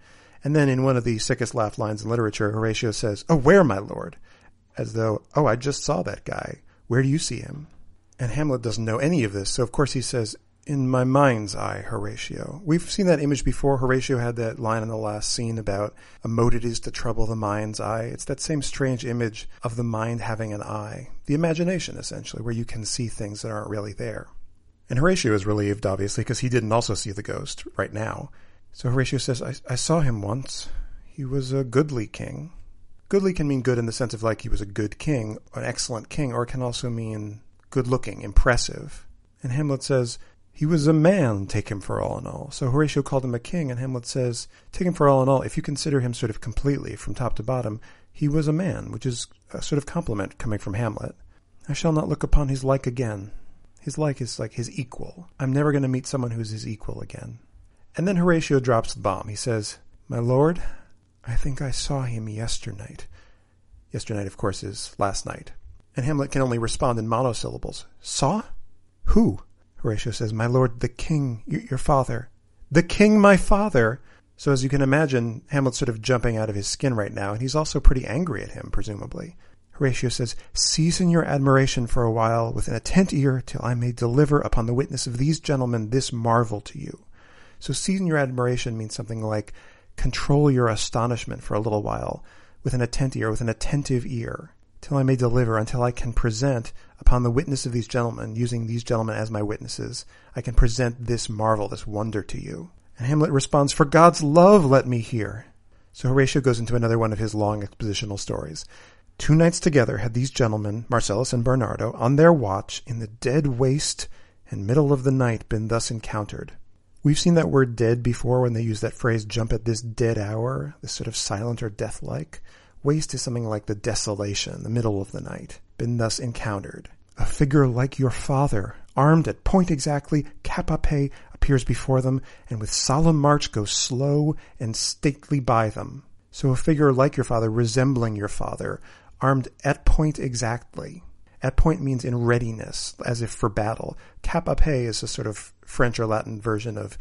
And then in one of the sickest laugh lines in literature, Horatio says, "Oh, where, my lord?" As though, "Oh, I just saw that guy. Where do you see him?" And Hamlet doesn't know any of this, so of course he says, "In my mind's eye, Horatio." We've seen that image before. Horatio had that line in the last scene about a mode it is to trouble the mind's eye. It's that same strange image of the mind having an eye, the imagination essentially, where you can see things that aren't really there. And Horatio is relieved, obviously, because he didn't also see the ghost right now. So Horatio says, I, I saw him once. He was a goodly king. Goodly can mean good in the sense of like he was a good king, an excellent king, or it can also mean good-looking, impressive. And Hamlet says, he was a man, take him for all in all. So Horatio called him a king, and Hamlet says, take him for all in all. If you consider him sort of completely from top to bottom, he was a man, which is a sort of compliment coming from Hamlet. I shall not look upon his like again. His like is like his equal. I'm never going to meet someone who's his equal again. And then Horatio drops the bomb. He says, my lord, I think I saw him yesternight. Yesternight, of course, is last night. And Hamlet can only respond in monosyllables. Saw? Who? Horatio says, my lord, the king, your father. The king, my father. So as you can imagine, Hamlet's sort of jumping out of his skin right now, and he's also pretty angry at him, presumably. Horatio says, "Season your admiration for a while with an attent ear till I may deliver upon the witness of these gentlemen this marvel to you." So season your admiration means something like control your astonishment for a little while with an attent ear, with an attentive ear, till I may deliver, until I can present upon the witness of these gentlemen, using these gentlemen as my witnesses, I can present this marvel, this wonder to you. And Hamlet responds, "For God's love, let me hear." So Horatio goes into another one of his long expositional stories. Two nights together had these gentlemen, Marcellus and Bernardo, on their watch in the dead waste and middle of the night been thus encountered. We've seen that word dead before when they use that phrase, jump at this dead hour, this sort of silent or death-like. Waste is something like the desolation, the middle of the night, been thus encountered. A figure like your father, armed at point exactly, cap à pé, appears before them, and with solemn march goes slow and stately by them. So a figure like your father, resembling your father, armed at point exactly. At point means in readiness, as if for battle. Cap à pé is a sort of French or Latin version of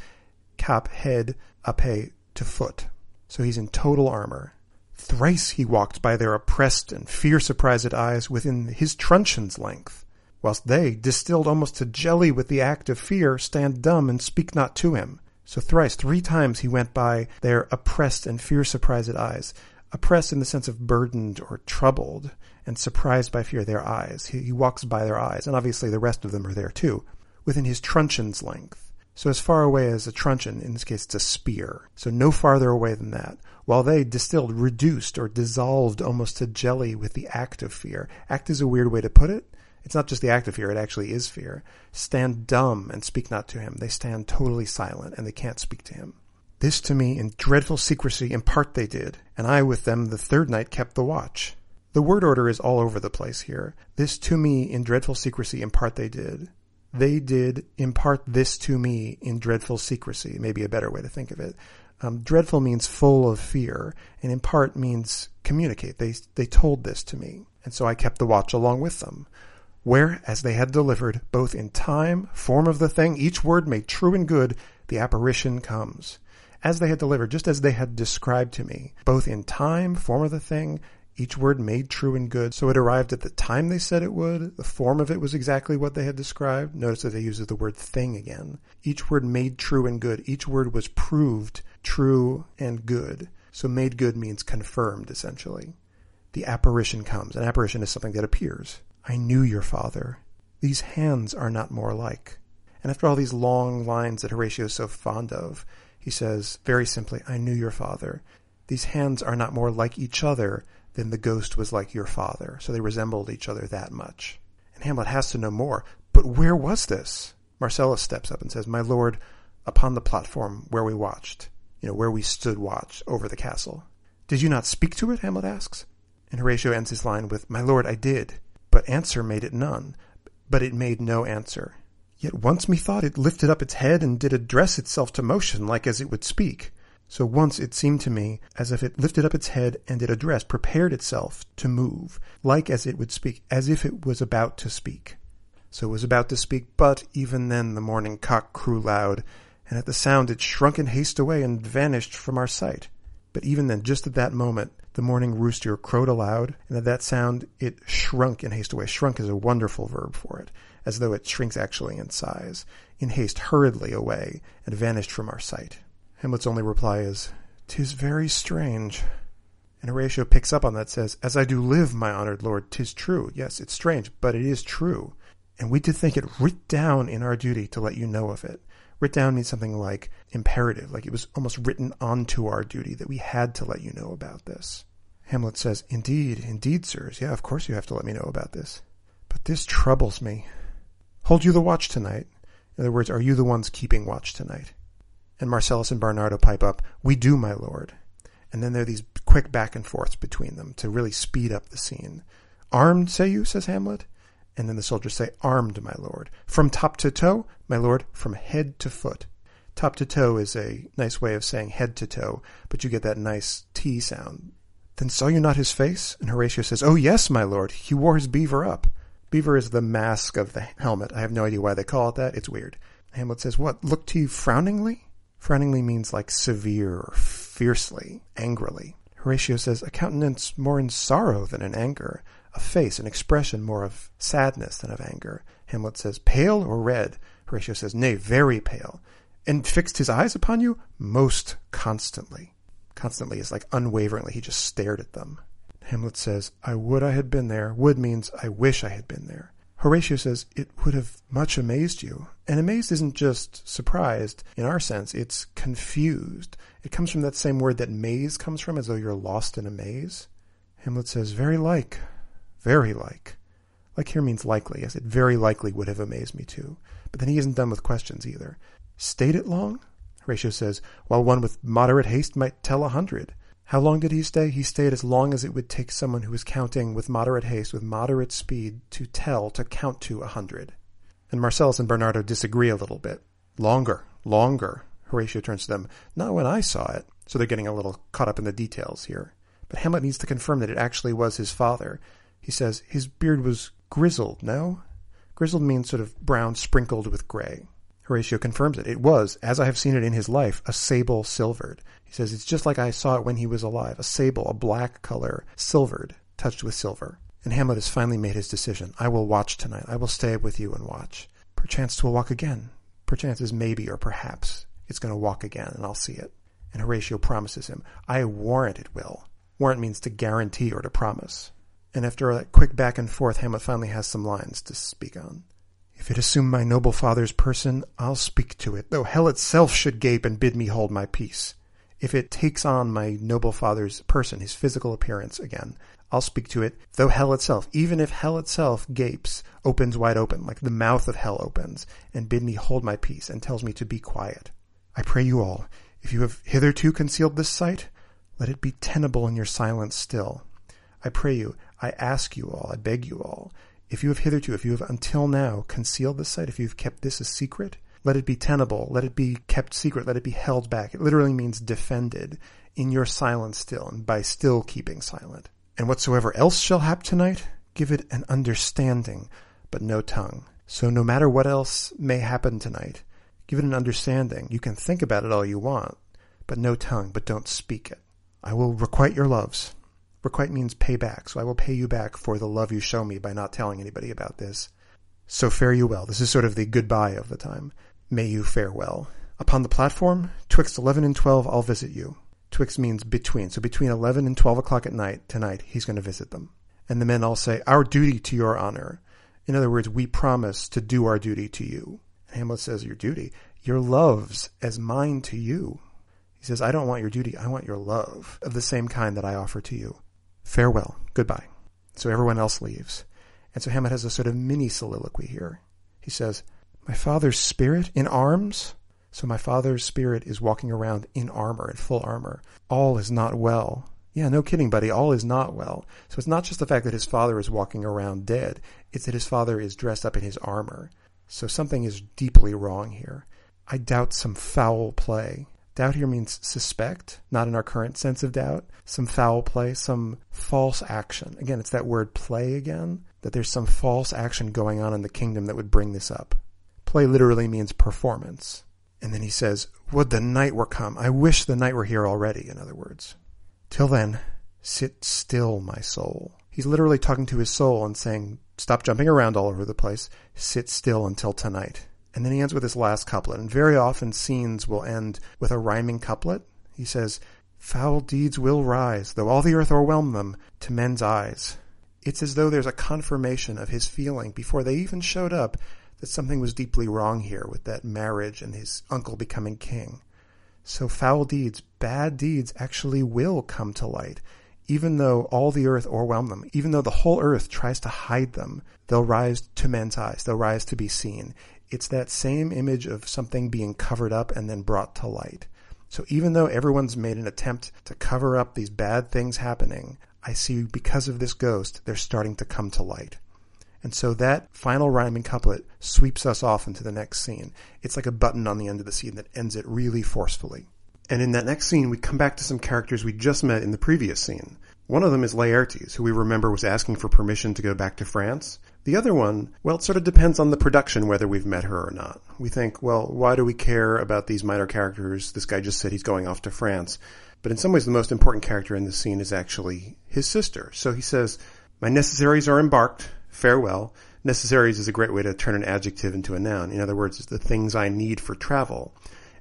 cap, head, à pé, to foot. So he's in total armor. Thrice he walked by their oppressed and fear surprised eyes within his truncheon's length, whilst they, distilled almost to jelly with the act of fear, stand dumb and speak not to him. So thrice, three times he went by their oppressed and fear surprised eyes, oppressed in the sense of burdened or troubled, and surprised by fear their eyes. He, he walks by their eyes, and obviously the rest of them are there too, within his truncheon's length. So as far away as a truncheon, in this case it's a spear, so no farther away than that, while they, distilled, reduced, or dissolved almost to jelly with the act of fear. Act is a weird way to put it. It's not just the act of fear, it actually is fear. Stand dumb and speak not to him. They stand totally silent, and they can't speak to him. This to me in dreadful secrecy in part they did, and I with them the third night kept the watch. The word order is all over the place here. This to me in dreadful secrecy in part they did. They did impart this to me in dreadful secrecy, maybe a better way to think of it. Um, dreadful means full of fear, and impart means communicate. They they told this to me, and so I kept the watch along with them. Where, as they had delivered, both in time, form of the thing, each word made true and good, the apparition comes. As they had delivered, just as they had described to me, both in time, form of the thing, each word made true and good, so it arrived at the time they said it would. The form of it was exactly what they had described. Notice that they use the word thing again. Each word made true and good. Each word was proved true and good. So made good means confirmed, essentially. The apparition comes. An apparition is something that appears. I knew your father. These hands are not more like. And after all these long lines that Horatio is so fond of, he says very simply, I knew your father. These hands are not more like each other then the ghost was like your father, so they resembled each other that much. And Hamlet has to know more. But where was this? Marcellus steps up and says, My lord, upon the platform where we watched, you know, where we stood watch over the castle. Did you not speak to it? Hamlet asks. And Horatio ends his line with, My lord, I did, but answer made it none, but it made no answer. Yet once methought it lifted up its head and did address itself to motion like as it would speak. So once it seemed to me as if it lifted up its head and it addressed, prepared itself to move, like as it would speak, as if it was about to speak. So it was about to speak, but even then the morning cock crew loud, and at the sound it shrunk in haste away and vanished from our sight. But even then, just at that moment, the morning rooster crowed aloud, and at that sound it shrunk in haste away. Shrunk is a wonderful verb for it, as though it shrinks actually in size, in haste hurriedly away, and vanished from our sight. Hamlet's only reply is, "'Tis very strange." And Horatio picks up on that, says, "As I do live, my honored lord, 'tis true. Yes, it's strange, but it is true. And we did think it writ down in our duty to let you know of it." Writ down means something like imperative, like it was almost written onto our duty that we had to let you know about this. Hamlet says, "Indeed, indeed, sirs. Yeah, of course you have to let me know about this. But this troubles me. Hold you the watch tonight?" In other words, are you the ones keeping watch tonight? And Marcellus and Bernardo pipe up, "We do, my lord." And then there are these quick back and forths between them to really speed up the scene. "Armed, say you?" says Hamlet. And then the soldiers say, "Armed, my lord." "From top to toe?" "My lord, from head to foot." Top to toe is a nice way of saying head to toe, but you get that nice T sound. "Then saw you not his face?" And Horatio says, "Oh, yes, my lord. He wore his beaver up." Beaver is the mask of the helmet. I have no idea why they call it that. It's weird. Hamlet says, "What, looked to you frowningly?" Frowningly means like severe or fiercely, angrily. Horatio says, "A countenance more in sorrow than in anger, a face, an expression more of sadness than of anger. Hamlet says, pale or red? Horatio says, nay, very pale. And fixed his eyes upon you? Most constantly. Constantly is like unwaveringly. He just stared at them. Hamlet says, I would I had been there. Would means I wish I had been there. Horatio says, it would have much amazed you. And amazed isn't just surprised in our sense, it's confused. It comes from that same word that maze comes from, as though you're lost in a maze. Hamlet says, very like, very like. Like here means likely. Yes, it very likely would have amazed me too. But then he isn't done with questions either. Stayed it long? Horatio says, while one with moderate haste might tell a hundred. How long did he stay? He stayed as long as it would take someone who was counting with moderate haste, with moderate speed, to tell, to count to a hundred. And Marcellus and Bernardo disagree a little bit. Longer, longer. Horatio turns to them. Not when I saw it. So they're getting a little caught up in the details here. But Hamlet needs to confirm that it actually was his father. He says, his beard was grizzled, no? Grizzled means sort of brown sprinkled with gray. Horatio confirms it. It was, as I have seen it in his life, a sable silvered. He says, it's just like I saw it when he was alive. A sable, a black color, silvered, touched with silver. And Hamlet has finally made his decision. I will watch tonight. I will stay with you and watch. Perchance 'twill walk again. Perchance is maybe or perhaps. It's going to walk again, and I'll see it. And Horatio promises him, I warrant it will. Warrant means to guarantee or to promise. And after that quick back and forth, Hamlet finally has some lines to speak on. If it assume my noble father's person, I'll speak to it, though hell itself should gape and bid me hold my peace. If it takes on my noble father's person, his physical appearance again, I'll speak to it, though hell itself, even if hell itself gapes, opens wide open, like the mouth of hell opens, and bid me hold my peace, and tells me to be quiet. I pray you all, if you have hitherto concealed this sight, let it be tenable in your silence still. I pray you, I ask you all, I beg you all, if you have hitherto, if you have until now concealed this sight, if you have kept this a secret, let it be tenable, let it be kept secret, let it be held back. It literally means defended in your silence still, and by still keeping silent. And whatsoever else shall hap tonight, give it an understanding, but no tongue. So no matter what else may happen tonight, give it an understanding. You can think about it all you want, but no tongue, but don't speak it. I will requite your loves. Requite means pay back, so I will pay you back for the love you show me by not telling anybody about this. So fare you well. This is sort of the goodbye of the time. May you fare well. Upon the platform, twixt eleven and twelve, I'll visit you. Twixt means between, so between eleven and twelve o'clock at night, tonight, he's going to visit them. And the men all say, our duty to your honor. In other words, we promise to do our duty to you. Hamlet says, your duty, your loves as mine to you. He says, I don't want your duty, I want your love, of the same kind that I offer to you. Farewell, goodbye. So everyone else leaves. And so Hamlet has a sort of mini soliloquy here. He says, my father's spirit in arms? So my father's spirit is walking around in armor, in full armor. All is not well. Yeah, no kidding, buddy. All is not well. So it's not just the fact that his father is walking around dead. It's that his father is dressed up in his armor. So something is deeply wrong here. I doubt some foul play. Doubt here means suspect, not in our current sense of doubt. Some foul play, some false action. Again, it's that word play again, that there's some false action going on in the kingdom that would bring this up. Play literally means performance. And then he says, would the night were come. I wish the night were here already, in other words. Till then, sit still, my soul. He's literally talking to his soul and saying, stop jumping around all over the place. Sit still until tonight. And then he ends with his last couplet. And very often scenes will end with a rhyming couplet. He says, foul deeds will rise, though all the earth o'erwhelm them, to men's eyes. It's as though there's a confirmation of his feeling before they even showed up that something was deeply wrong here with that marriage and his uncle becoming king. So foul deeds, bad deeds actually will come to light. Even though all the earth o'erwhelm them, even though the whole earth tries to hide them, they'll rise to men's eyes. They'll rise to be seen. It's that same image of something being covered up and then brought to light. So even though everyone's made an attempt to cover up these bad things happening, I see because of this ghost, they're starting to come to light. And so that final rhyming couplet sweeps us off into the next scene. It's like a button on the end of the scene that ends it really forcefully. And in that next scene, we come back to some characters we just met in the previous scene. One of them is Laertes, who we remember was asking for permission to go back to France. The other one, well, it sort of depends on the production whether we've met her or not. We think, well, why do we care about these minor characters? This guy just said he's going off to France. But in some ways, the most important character in this scene is actually his sister. So he says, My necessaries are embarked. Farewell. Necessaries is a great way to turn an adjective into a noun. In other words, it's the things I need for travel.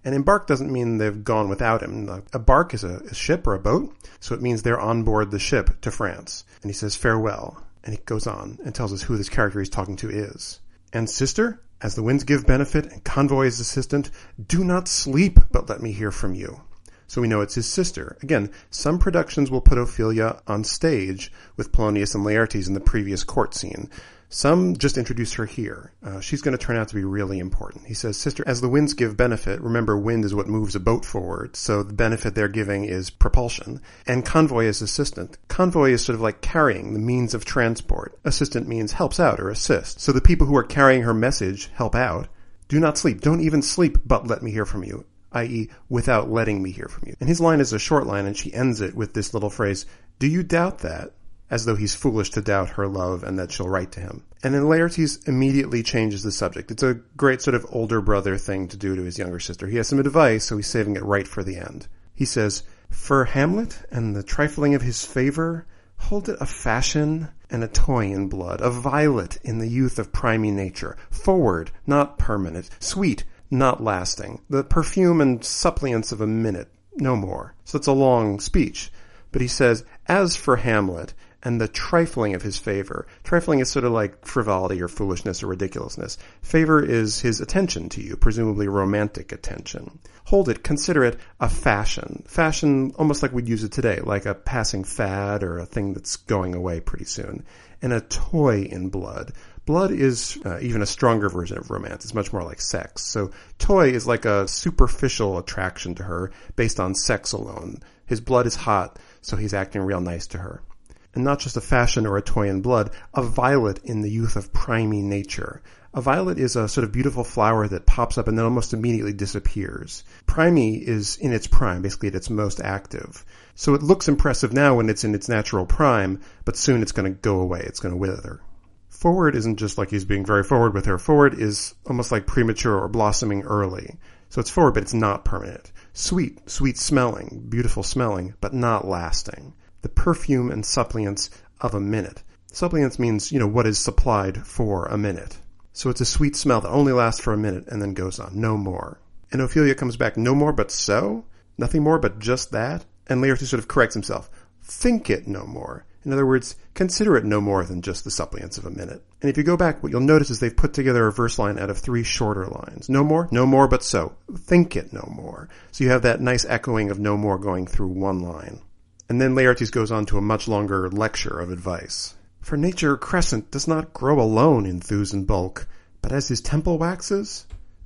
And embark doesn't mean they've gone without him. A bark is a, a ship or a boat, so it means they're on board the ship to France. And he says, farewell. And he goes on and tells us who this character he's talking to is. And sister, as the winds give benefit and convoy is assistant, do not sleep, but let me hear from you. So we know it's his sister. Again, some productions will put Ophelia on stage with Polonius and Laertes in the previous court scene. Some just introduce her here. Uh, she's going to turn out to be really important. He says, sister, as the winds give benefit, remember wind is what moves a boat forward, so the benefit they're giving is propulsion, and convoy is assistant. Convoy is sort of like carrying, the means of transport. Assistant means helps out or assist. So the people who are carrying her message help out. Do not sleep. Don't even sleep, but let me hear from you, that is without letting me hear from you. And his line is a short line, and she ends it with this little phrase, do you doubt that? As though he's foolish to doubt her love and that she'll write to him. And then Laertes immediately changes the subject. It's a great sort of older brother thing to do to his younger sister. He has some advice, so he's saving it right for the end. He says, for Hamlet and the trifling of his favor, hold it a fashion and a toy in blood, a violet in the youth of primy nature, forward, not permanent, sweet, not lasting, the perfume and suppliance of a minute, no more. So it's a long speech. But he says, as for Hamlet, and the trifling of his favor. Trifling is sort of like frivolity or foolishness or ridiculousness. Favor is his attention to you, presumably romantic attention. Hold it, consider it a fashion. Fashion, almost like we'd use it today, like a passing fad or a thing that's going away pretty soon. And a toy in blood. Blood is uh, even a stronger version of romance. It's much more like sex. So toy is like a superficial attraction to her based on sex alone. His blood is hot, so he's acting real nice to her. And not just a fashion or a toy in blood, a violet in the youth of primy nature. A violet is a sort of beautiful flower that pops up and then almost immediately disappears. Primy is in its prime, basically at its most active. So it looks impressive now when it's in its natural prime, but soon it's going to go away. It's going to wither. Forward isn't just like he's being very forward with her. Forward is almost like premature or blossoming early. So it's forward, but it's not permanent. Sweet, sweet smelling, beautiful smelling, but not lasting. The perfume and suppliance of a minute. Suppliance means, you know, what is supplied for a minute. So it's a sweet smell that only lasts for a minute and then goes on. No more. And Ophelia comes back, no more but so? Nothing more but just that? And Laertes sort of corrects himself. Think it no more. In other words, consider it no more than just the suppliance of a minute. And if you go back, what you'll notice is they've put together a verse line out of three shorter lines. No more, no more but so. Think it no more. So you have that nice echoing of no more going through one line. And then Laertes goes on to a much longer lecture of advice. For nature crescent does not grow alone in thews and bulk, but as his temple waxes,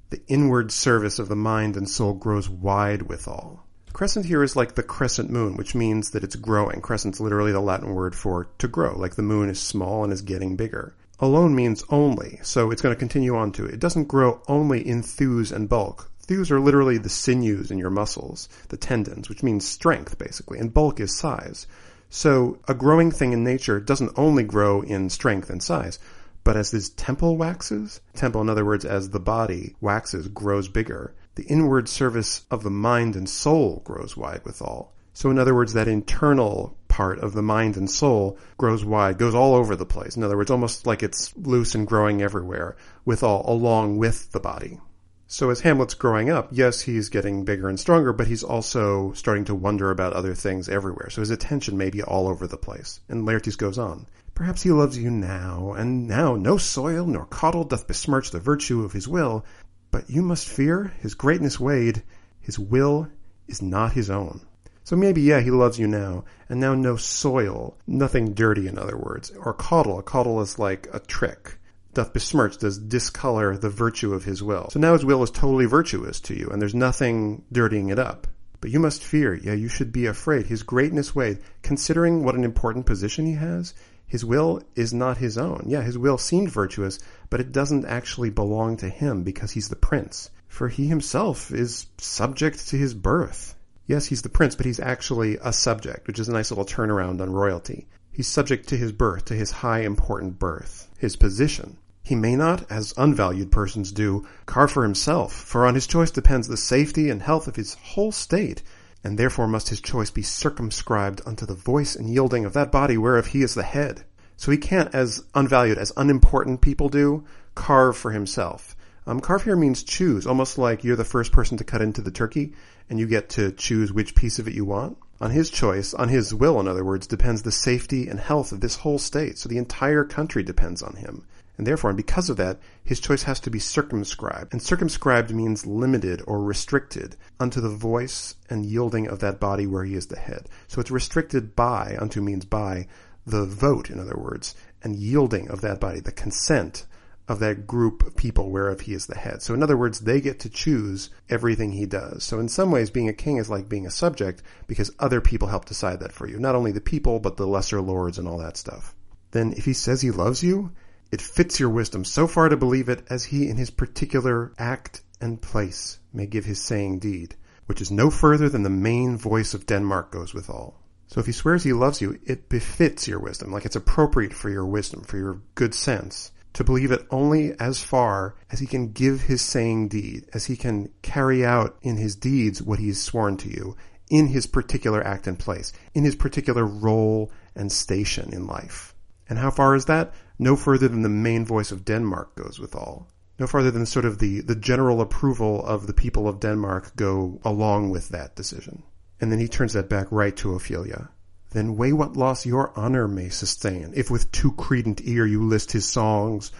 the inward service of the mind and soul grows wide withal. Crescent here is like the crescent moon, which means that it's growing. Crescent's literally the Latin word for to grow, like the moon is small and is getting bigger. Alone means only, so it's going to continue on to it. It doesn't grow only in thews and bulk. Thews are literally the sinews in your muscles, the tendons, which means strength, basically, and bulk is size. So a growing thing in nature doesn't only grow in strength and size, but as his temple waxes, temple, in other words, as the body waxes, grows bigger, the inward service of the mind and soul grows wide withal. So in other words, that internal part of the mind and soul grows wide, goes all over the place. In other words, almost like it's loose and growing everywhere, withal, along with the body. So as Hamlet's growing up, yes, he's getting bigger and stronger, but he's also starting to wonder about other things everywhere. So his attention may be all over the place. And Laertes goes on. Perhaps he loves you now, and now no soil nor caudle doth besmirch the virtue of his will. But you must fear his greatness weighed. His will is not his own. So maybe, yeah, he loves you now, and now no soil, nothing dirty, in other words, or caudle. A caudle is like a trick. Doth besmirch, does discolor the virtue of his will. So now his will is totally virtuous to you, and there's nothing dirtying it up. But you must fear, yeah, you should be afraid. His greatness weighed, considering what an important position he has, his will is not his own. Yeah, his will seemed virtuous, but it doesn't actually belong to him because he's the prince. For he himself is subject to his birth. Yes, he's the prince, but he's actually a subject, which is a nice little turnaround on royalty. He's subject to his birth, to his high important birth, his position. He may not, as unvalued persons do, carve for himself, for on his choice depends the safety and health of his whole state, and therefore must his choice be circumscribed unto the voice and yielding of that body whereof he is the head. So he can't, as unvalued, as unimportant people do, carve for himself. Um, carve here means choose, almost like you're the first person to cut into the turkey, and you get to choose which piece of it you want. On his choice, on his will, in other words, depends the safety and health of this whole state. So the entire country depends on him. And therefore, and because of that, his choice has to be circumscribed. And circumscribed means limited or restricted unto the voice and yielding of that body where he is the head. So it's restricted by, unto means by, the vote, in other words, and yielding of that body, the consent of that group of people whereof he is the head. So in other words, they get to choose everything he does. So in some ways, being a king is like being a subject, because other people help decide that for you. Not only the people, but the lesser lords and all that stuff. Then if he says he loves you, it fits your wisdom so far to believe it as he in his particular act and place may give his saying deed, which is no further than the main voice of Denmark goes withal. So if he swears he loves you, it befits your wisdom, like it's appropriate for your wisdom, for your good sense, to believe it only as far as he can give his saying deed, as he can carry out in his deeds what he has sworn to you, in his particular act and place, in his particular role and station in life. And how far is that? No further than the main voice of Denmark goes withal. No farther than sort of the, the general approval of the people of Denmark go along with that decision. And then he turns that back right to Ophelia. Then weigh what loss your honor may sustain, if with too credent ear you list his songs,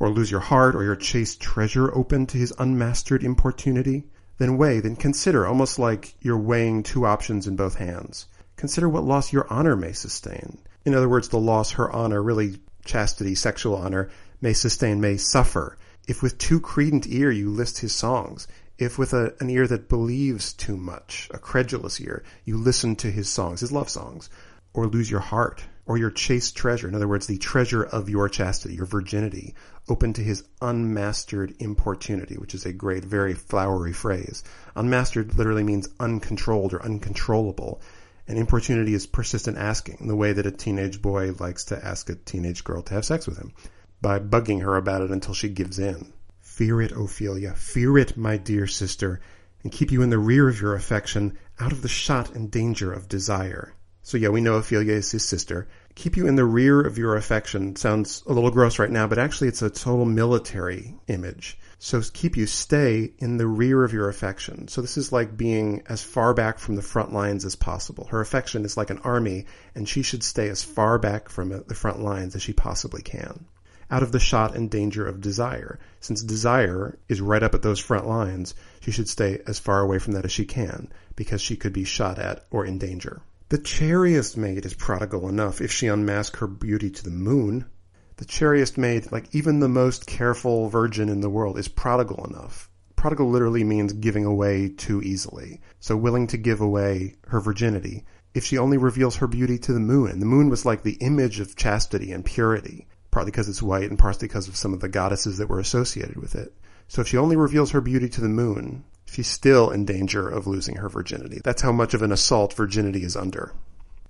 or lose your heart or your chaste treasure open to his unmastered importunity. Then weigh, then consider, almost like you're weighing two options in both hands. Consider what loss your honor may sustain. In other words, the loss her honor, really chastity, sexual honor, may sustain, may suffer, if with too credent ear you list his songs, if with a, an ear that believes too much, a credulous ear, you listen to his songs, his love songs, or lose your heart, or your chaste treasure, in other words, the treasure of your chastity, your virginity, open to his unmastered importunity, which is a great, very flowery phrase. Unmastered literally means uncontrolled or uncontrollable. And importunity is persistent asking, in the way that a teenage boy likes to ask a teenage girl to have sex with him, by bugging her about it until she gives in. Fear it, Ophelia, fear it, my dear sister, and keep you in the rear of your affection, out of the shot and danger of desire. So yeah, we know Ophelia is his sister. Keep you in the rear of your affection sounds a little gross right now, but actually it's a total military image. So keep you, stay in the rear of your affection. So this is like being as far back from the front lines as possible. Her affection is like an army, and she should stay as far back from the front lines as she possibly can. Out of the shot and danger of desire. Since desire is right up at those front lines, she should stay as far away from that as she can, because she could be shot at or in danger. The chariest maid is prodigal enough if she unmask her beauty to the moon. The chariest maid, like even the most careful virgin in the world, is prodigal enough. Prodigal literally means giving away too easily. So willing to give away her virginity if she only reveals her beauty to the moon. And the moon was like the image of chastity and purity, partly because it's white and partly because of some of the goddesses that were associated with it. So if she only reveals her beauty to the moon, she's still in danger of losing her virginity. That's how much of an assault virginity is under.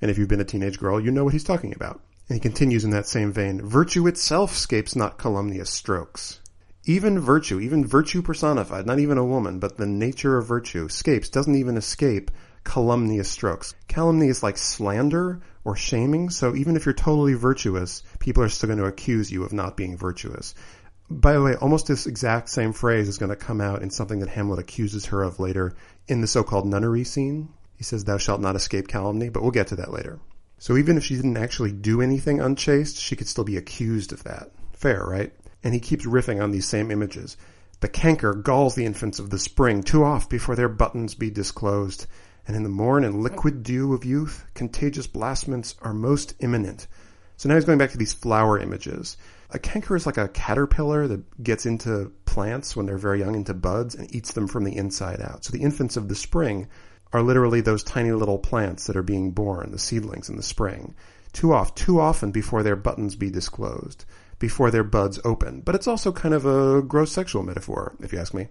And if you've been a teenage girl, you know what he's talking about. And he continues in that same vein, virtue itself scapes not calumnious strokes. Even virtue, even virtue personified, not even a woman, but the nature of virtue, scapes, doesn't even escape calumnious strokes. Calumny is like slander or shaming, so even if you're totally virtuous, people are still going to accuse you of not being virtuous. By the way, almost this exact same phrase is going to come out in something that Hamlet accuses her of later in the so-called nunnery scene. He says, thou shalt not escape calumny, but we'll get to that later. So even if she didn't actually do anything unchaste, she could still be accused of that. Fair, right? And he keeps riffing on these same images. The canker galls the infants of the spring too oft before their buttons be disclosed. And in the morn and liquid dew of youth, contagious blasments are most imminent. So now he's going back to these flower images. A canker is like a caterpillar that gets into plants when they're very young, into buds, and eats them from the inside out. So the infants of the spring are literally those tiny little plants that are being born, the seedlings in the spring. Too oft, too often before their buttons be disclosed, before their buds open. But it's also kind of a gross sexual metaphor, if you ask me.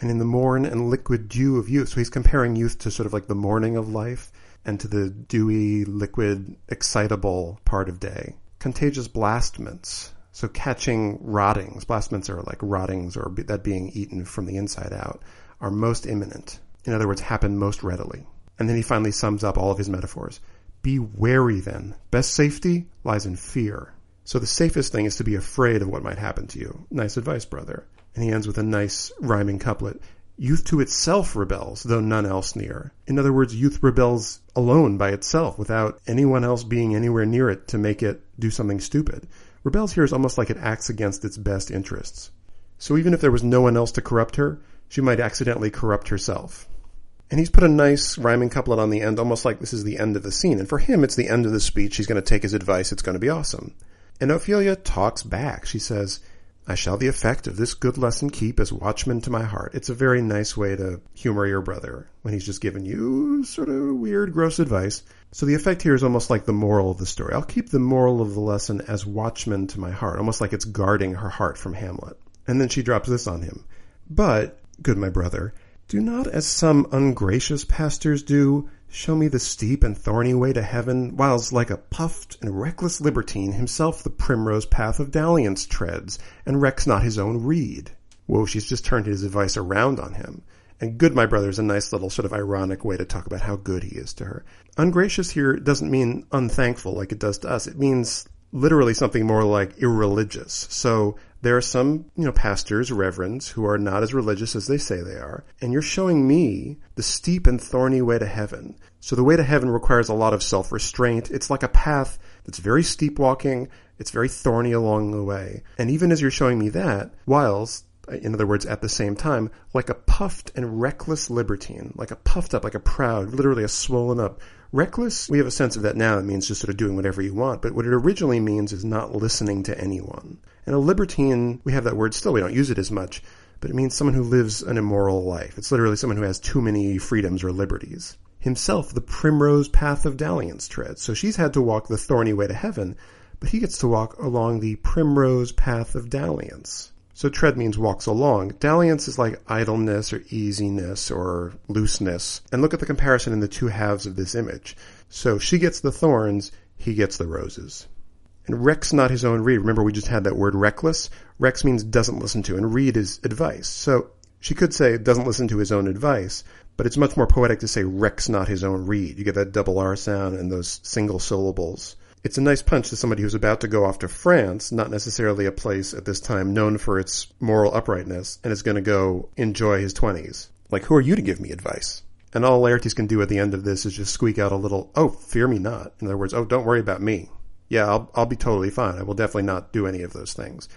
And in the morn and liquid dew of youth, so he's comparing youth to sort of like the morning of life and to the dewy, liquid, excitable part of day. Contagious blastments, so catching rottings. Blastments are like rottings or that being eaten from the inside out, are most imminent. In other words, happen most readily. And then he finally sums up all of his metaphors. Be wary then. Best safety lies in fear. So the safest thing is to be afraid of what might happen to you. Nice advice, brother. And he ends with a nice rhyming couplet. Youth to itself rebels, though none else near. In other words, youth rebels alone by itself, without anyone else being anywhere near it to make it do something stupid. Rebels here is almost like it acts against its best interests. So even if there was no one else to corrupt her, she might accidentally corrupt herself. And he's put a nice rhyming couplet on the end, almost like this is the end of the scene. And for him, it's the end of the speech. He's going to take his advice. It's going to be awesome. And Ophelia talks back. She says, I shall the effect of this good lesson keep as watchman to my heart. It's a very nice way to humor your brother when he's just giving you sort of weird, gross advice. So the effect here is almost like the moral of the story. I'll keep the moral of the lesson as watchman to my heart, almost like it's guarding her heart from Hamlet. And then she drops this on him. But, good my brother, do not as some ungracious pastors do, show me the steep and thorny way to heaven, whiles like a puffed and reckless libertine himself the primrose path of dalliance treads, and recks not his own reed. Whoa, she's just turned his advice around on him. And good, my brother, is a nice little sort of ironic way to talk about how good he is to her. Ungracious here doesn't mean unthankful like it does to us. It means literally something more like irreligious. So there are some, you know, pastors, reverends, who are not as religious as they say they are, and you're showing me the steep and thorny way to heaven. So the way to heaven requires a lot of self-restraint. It's like a path that's very steep walking, it's very thorny along the way. And even as you're showing me that, whiles, in other words, at the same time, like a puffed and reckless libertine, like a puffed up, like a proud, literally a swollen up. Reckless, we have a sense of that now. It means just sort of doing whatever you want, but what it originally means is not listening to anyone. And a libertine, we have that word still, we don't use it as much, but it means someone who lives an immoral life. It's literally someone who has too many freedoms or liberties. Himself, the primrose path of dalliance treads. So she's had to walk the thorny way to heaven, but he gets to walk along the primrose path of dalliance. So tread means walks along. Dalliance is like idleness or easiness or looseness. And look at the comparison in the two halves of this image. So she gets the thorns, he gets the roses. And recks not his own reed. Remember, we just had that word reckless. Rex means doesn't listen to, and reed is advice. So she could say doesn't listen to his own advice, but it's much more poetic to say recks not his own reed. You get that double R sound and those single syllables. It's a nice punch to somebody who's about to go off to France, not necessarily a place at this time known for its moral uprightness, and is going to go enjoy his twenties. Like, who are you to give me advice? And all Laertes can do at the end of this is just squeak out a little, oh, fear me not. In other words, oh, don't worry about me. Yeah, I'll, I'll be totally fine. I will definitely not do any of those things.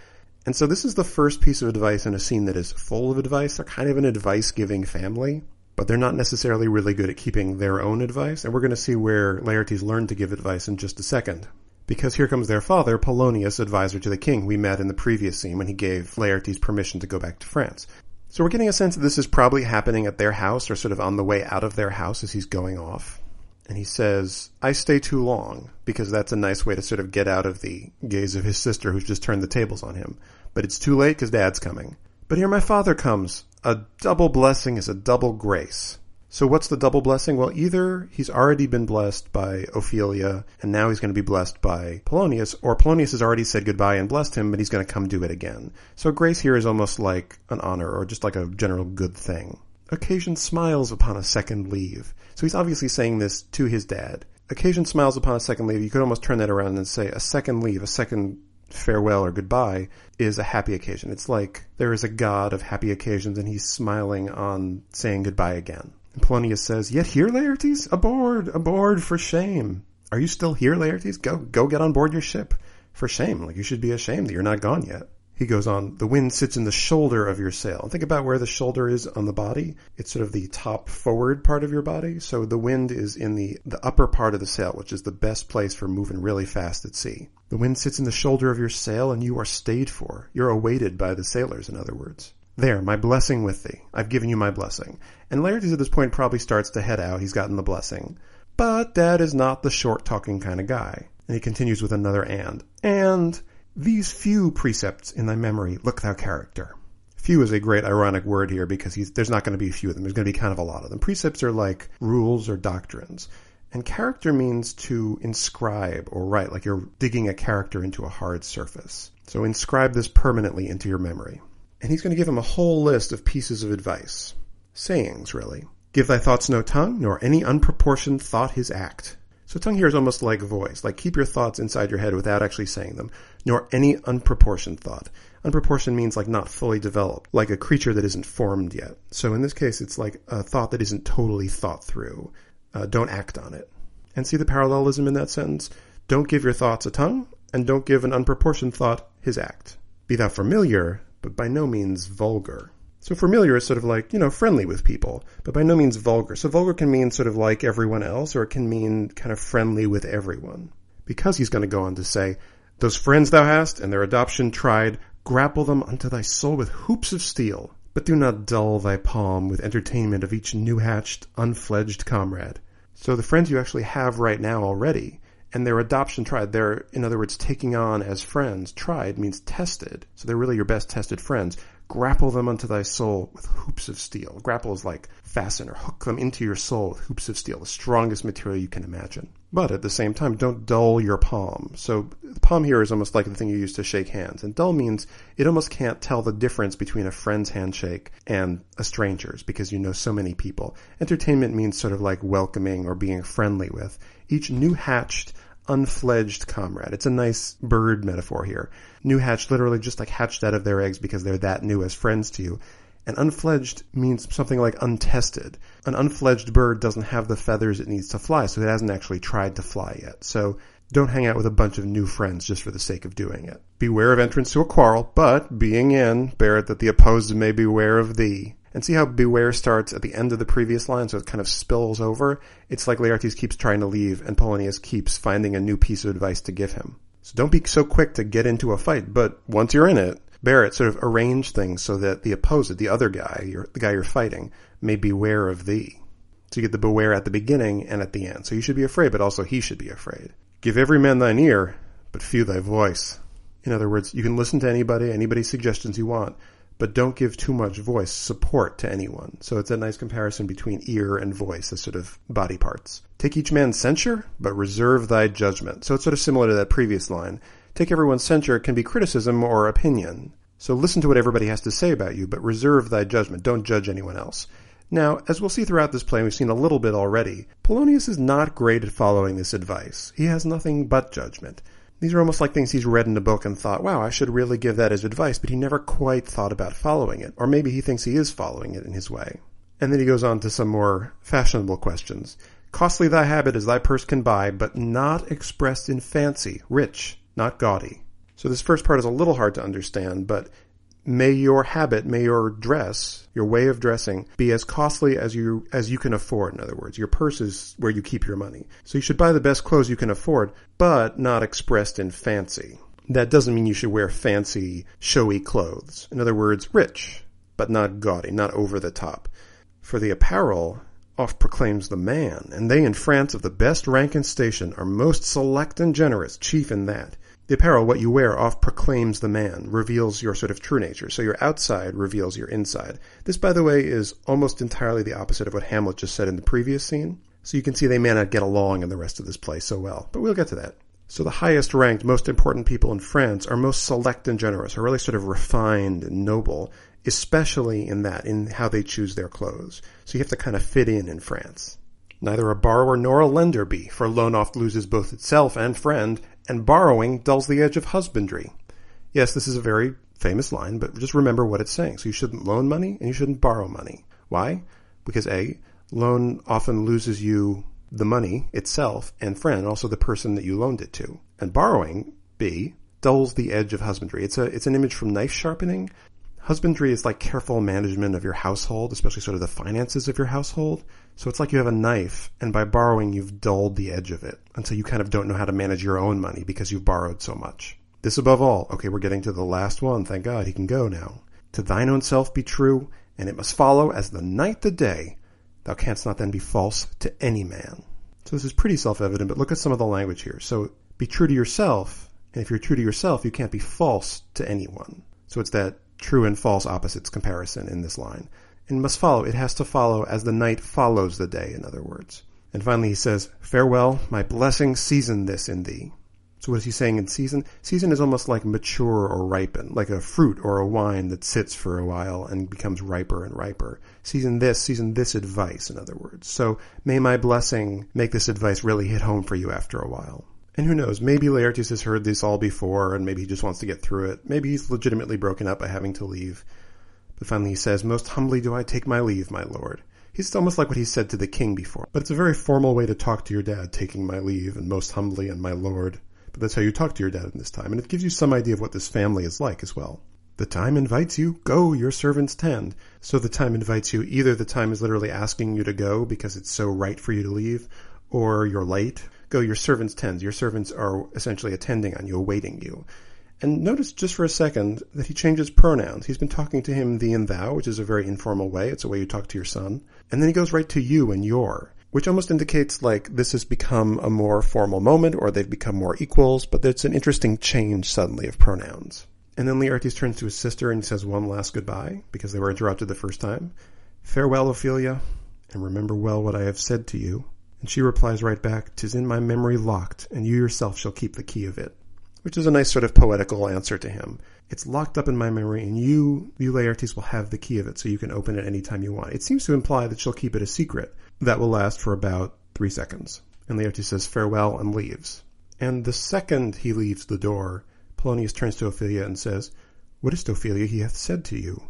And so this is the first piece of advice in a scene that is full of advice. They're kind of an advice-giving family, but they're not necessarily really good at keeping their own advice, and we're going to see where Laertes learned to give advice in just a second. Because here comes their father, Polonius, advisor to the king, we met in the previous scene when he gave Laertes permission to go back to France. So we're getting a sense that this is probably happening at their house, or sort of on the way out of their house as he's going off. And he says, I stay too long, because that's a nice way to sort of get out of the gaze of his sister who's just turned the tables on him. But it's too late because dad's coming. But here my father comes. A double blessing is a double grace. So what's the double blessing? Well, either he's already been blessed by Ophelia, and now he's going to be blessed by Polonius, or Polonius has already said goodbye and blessed him, but he's going to come do it again. So grace here is almost like an honor, or just like a general good thing. Occasion smiles upon a second leave. So he's obviously saying this to his dad. Occasion smiles upon a second leave. You could almost turn that around and say a second leave, a second farewell or goodbye is a happy occasion. It's like there is a god of happy occasions and he's smiling on saying goodbye again. And Polonius says, yet here, Laertes? Aboard, aboard for shame. Are you still here, Laertes? Go, go get on board your ship. For shame, like you should be ashamed that you're not gone yet. He goes on, the wind sits in the shoulder of your sail. Think about where the shoulder is on the body. It's sort of the top forward part of your body. So the wind is in the, the upper part of the sail, which is the best place for moving really fast at sea. The wind sits in the shoulder of your sail, and you are stayed for. You're awaited by the sailors, in other words. There, my blessing with thee. I've given you my blessing. And Laertes at this point probably starts to head out. He's gotten the blessing. But Dad is not the short-talking kind of guy. And he continues with another and. And... These few precepts in thy memory, look thou character. Few is a great ironic word here because he's, there's not going to be a few of them. There's going to be kind of a lot of them. Precepts are like rules or doctrines. And character means to inscribe or write, like you're digging a character into a hard surface. So inscribe this permanently into your memory. And he's going to give him a whole list of pieces of advice. Sayings, really. Give thy thoughts no tongue, nor any unproportioned thought his act. So tongue here is almost like voice, like keep your thoughts inside your head without actually saying them, nor any unproportioned thought. Unproportioned means like not fully developed, like a creature that isn't formed yet. So in this case, it's like a thought that isn't totally thought through. Uh, don't act on it. And see the parallelism in that sentence? Don't give your thoughts a tongue, and don't give an unproportioned thought his act. Be thou familiar, but by no means vulgar. So familiar is sort of like, you know, friendly with people, but by no means vulgar. So vulgar can mean sort of like everyone else, or it can mean kind of friendly with everyone. Because he's going to go on to say, those friends thou hast, and their adoption tried, grapple them unto thy soul with hoops of steel, but do not dull thy palm with entertainment of each new-hatched, unfledged comrade. So the friends you actually have right now already, and their adoption tried, their, in other words, taking on as friends, tried means tested, so they're really your best tested friends. Grapple them unto thy soul with hoops of steel. Grapple is like fasten or hook them into your soul with hoops of steel, the strongest material you can imagine. But at the same time, don't dull your palm. So the palm here is almost like the thing you use to shake hands. And dull means it almost can't tell the difference between a friend's handshake and a stranger's because you know so many people. Entertainment means sort of like welcoming or being friendly with. Each new hatched, unfledged comrade. It's a nice bird metaphor here. New hatched, literally just like hatched out of their eggs because they're that new as friends to you. And unfledged means something like untested. An unfledged bird doesn't have the feathers it needs to fly, so it hasn't actually tried to fly yet. So don't hang out with a bunch of new friends just for the sake of doing it. Beware of entrance to a quarrel, but being in, bear it that the opposed may beware of thee. And see how beware starts at the end of the previous line, so it kind of spills over? It's like Laertes keeps trying to leave, and Polonius keeps finding a new piece of advice to give him. So don't be so quick to get into a fight, but once you're in it, bear it, sort of arrange things so that the opposite, the other guy, your, the guy you're fighting, may beware of thee. So you get the beware at the beginning and at the end. So you should be afraid, but also he should be afraid. Give every man thine ear, but few thy voice. In other words, you can listen to anybody, anybody's suggestions you want, but don't give too much voice support to anyone. So it's a nice comparison between ear and voice as sort of body parts. Take each man's censure, but reserve thy judgment. So it's sort of similar to that previous line. Take everyone's censure can be criticism or opinion. So listen to what everybody has to say about you, but reserve thy judgment. Don't judge anyone else. Now, as we'll see throughout this play, and we've seen a little bit already, Polonius is not great at following this advice. He has nothing but judgment. These are almost like things he's read in a book and thought, wow, I should really give that as advice, but he never quite thought about following it. Or maybe he thinks he is following it in his way. And then he goes on to some more fashionable questions. Costly thy habit as thy purse can buy, but not expressed in fancy, rich, not gaudy. So this first part is a little hard to understand, but may your habit, may your dress, your way of dressing, be as costly as you as you can afford. In other words, your purse is where you keep your money. So you should buy the best clothes you can afford, but not expressed in fancy. That doesn't mean you should wear fancy, showy clothes. In other words, rich, but not gaudy, not over the top. For the apparel oft proclaims the man, and they in France of the best rank and station are most select and generous, chief in that. The apparel, what you wear, oft proclaims the man, reveals your sort of true nature. So your outside reveals your inside. This, by the way, is almost entirely the opposite of what Hamlet just said in the previous scene. So you can see they may not get along in the rest of this play so well, but we'll get to that. So the highest ranked, most important people in France are most select and generous, are really sort of refined and noble, especially in that, in how they choose their clothes. So you have to kind of fit in in France. Neither a borrower nor a lender be, for loan oft loses both itself and friend, and borrowing dulls the edge of husbandry. Yes, this is a very famous line, but just remember what it's saying. So you shouldn't loan money, and you shouldn't borrow money. Why? Because A, loan often loses you the money itself, and friend, also the person that you loaned it to. And borrowing, B, dulls the edge of husbandry. It's a it's an image from knife sharpening. Husbandry is like careful management of your household, especially sort of the finances of your household. So it's like you have a knife, and by borrowing, you've dulled the edge of it until you kind of don't know how to manage your own money because you've borrowed so much. This above all. Okay, we're getting to the last one. Thank God, he can go now. To thine own self be true, and it must follow as the night the day. Thou canst not then be false to any man. So this is pretty self-evident, but look at some of the language here. So be true to yourself, and if you're true to yourself, you can't be false to anyone. So it's that true and false opposites comparison in this line. And must follow. It has to follow as the night follows the day, in other words. And finally he says, farewell, my blessing season this in thee. So what is he saying in season? Season is almost like mature or ripen, like a fruit or a wine that sits for a while and becomes riper and riper. Season this, season this advice, in other words. So may my blessing make this advice really hit home for you after a while. And who knows, maybe Laertes has heard this all before and maybe he just wants to get through it. Maybe he's legitimately broken up by having to leave. But finally he says, "Most humbly do I take my leave, my lord." He's almost like what he said to the king before. But it's a very formal way to talk to your dad, taking my leave, and most humbly, and my lord. But that's how you talk to your dad in this time. And it gives you some idea of what this family is like as well. The time invites you. Go, your servants tend. So the time invites you. Either the time is literally asking you to go because it's so right for you to leave, or you're late. Go, your servants tend. Your servants are essentially attending on you, awaiting you. And notice just for a second that he changes pronouns. He's been talking to him thee and thou, which is a very informal way. It's a way you talk to your son. And then he goes right to you and your, which almost indicates like this has become a more formal moment or they've become more equals, but it's an interesting change suddenly of pronouns. And then Laertes turns to his sister and says one last goodbye because they were interrupted the first time. Farewell, Ophelia, and remember well what I have said to you. And she replies right back, "'Tis in my memory locked, and you yourself shall keep the key of it." Which is a nice sort of poetical answer to him. It's locked up in my memory, and you, you Laertes, will have the key of it, so you can open it any time you want. It seems to imply that she'll keep it a secret. That will last for about three seconds. And Laertes says farewell and leaves. And the second he leaves the door, Polonius turns to Ophelia and says, "What is Ophelia he hath said to you?"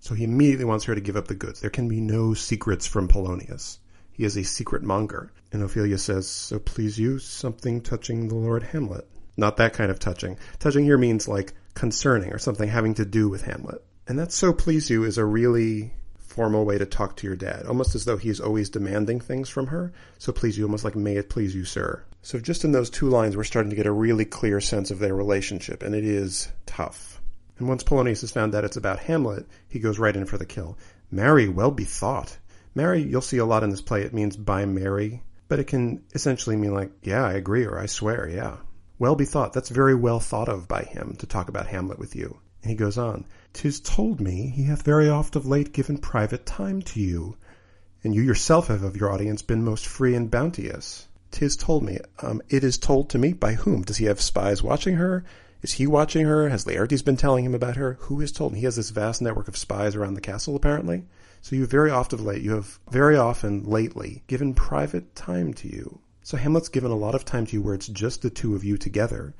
So he immediately wants her to give up the goods. There can be no secrets from Polonius. He is a secret monger. And Ophelia says, "So please you, something touching the Lord Hamlet." Not that kind of touching. Touching here means like concerning or something having to do with Hamlet. And that "so please you" is a really formal way to talk to your dad, almost as though he is always demanding things from her. So please you, almost like may it please you, sir. So just in those two lines, we're starting to get a really clear sense of their relationship, and it is tough. And once Polonius has found out it's about Hamlet, he goes right in for the kill. Marry, well bethought. Marry, you'll see a lot in this play. It means by Mary, but it can essentially mean like, yeah, I agree, or I swear, yeah. Well bethought, that's very well thought of by him to talk about Hamlet with you. And he goes on, "'Tis told me he hath very oft of late given private time to you, and you yourself have of your audience been most free and bounteous. 'Tis told me, um, it is told to me by whom? Does he have spies watching her? Is he watching her? Has Laertes been telling him about her? Who has told him? He has this vast network of spies around the castle, apparently. So you very oft of late, you have very often lately given private time to you." So Hamlet's given a lot of time to you where it's just the two of you together.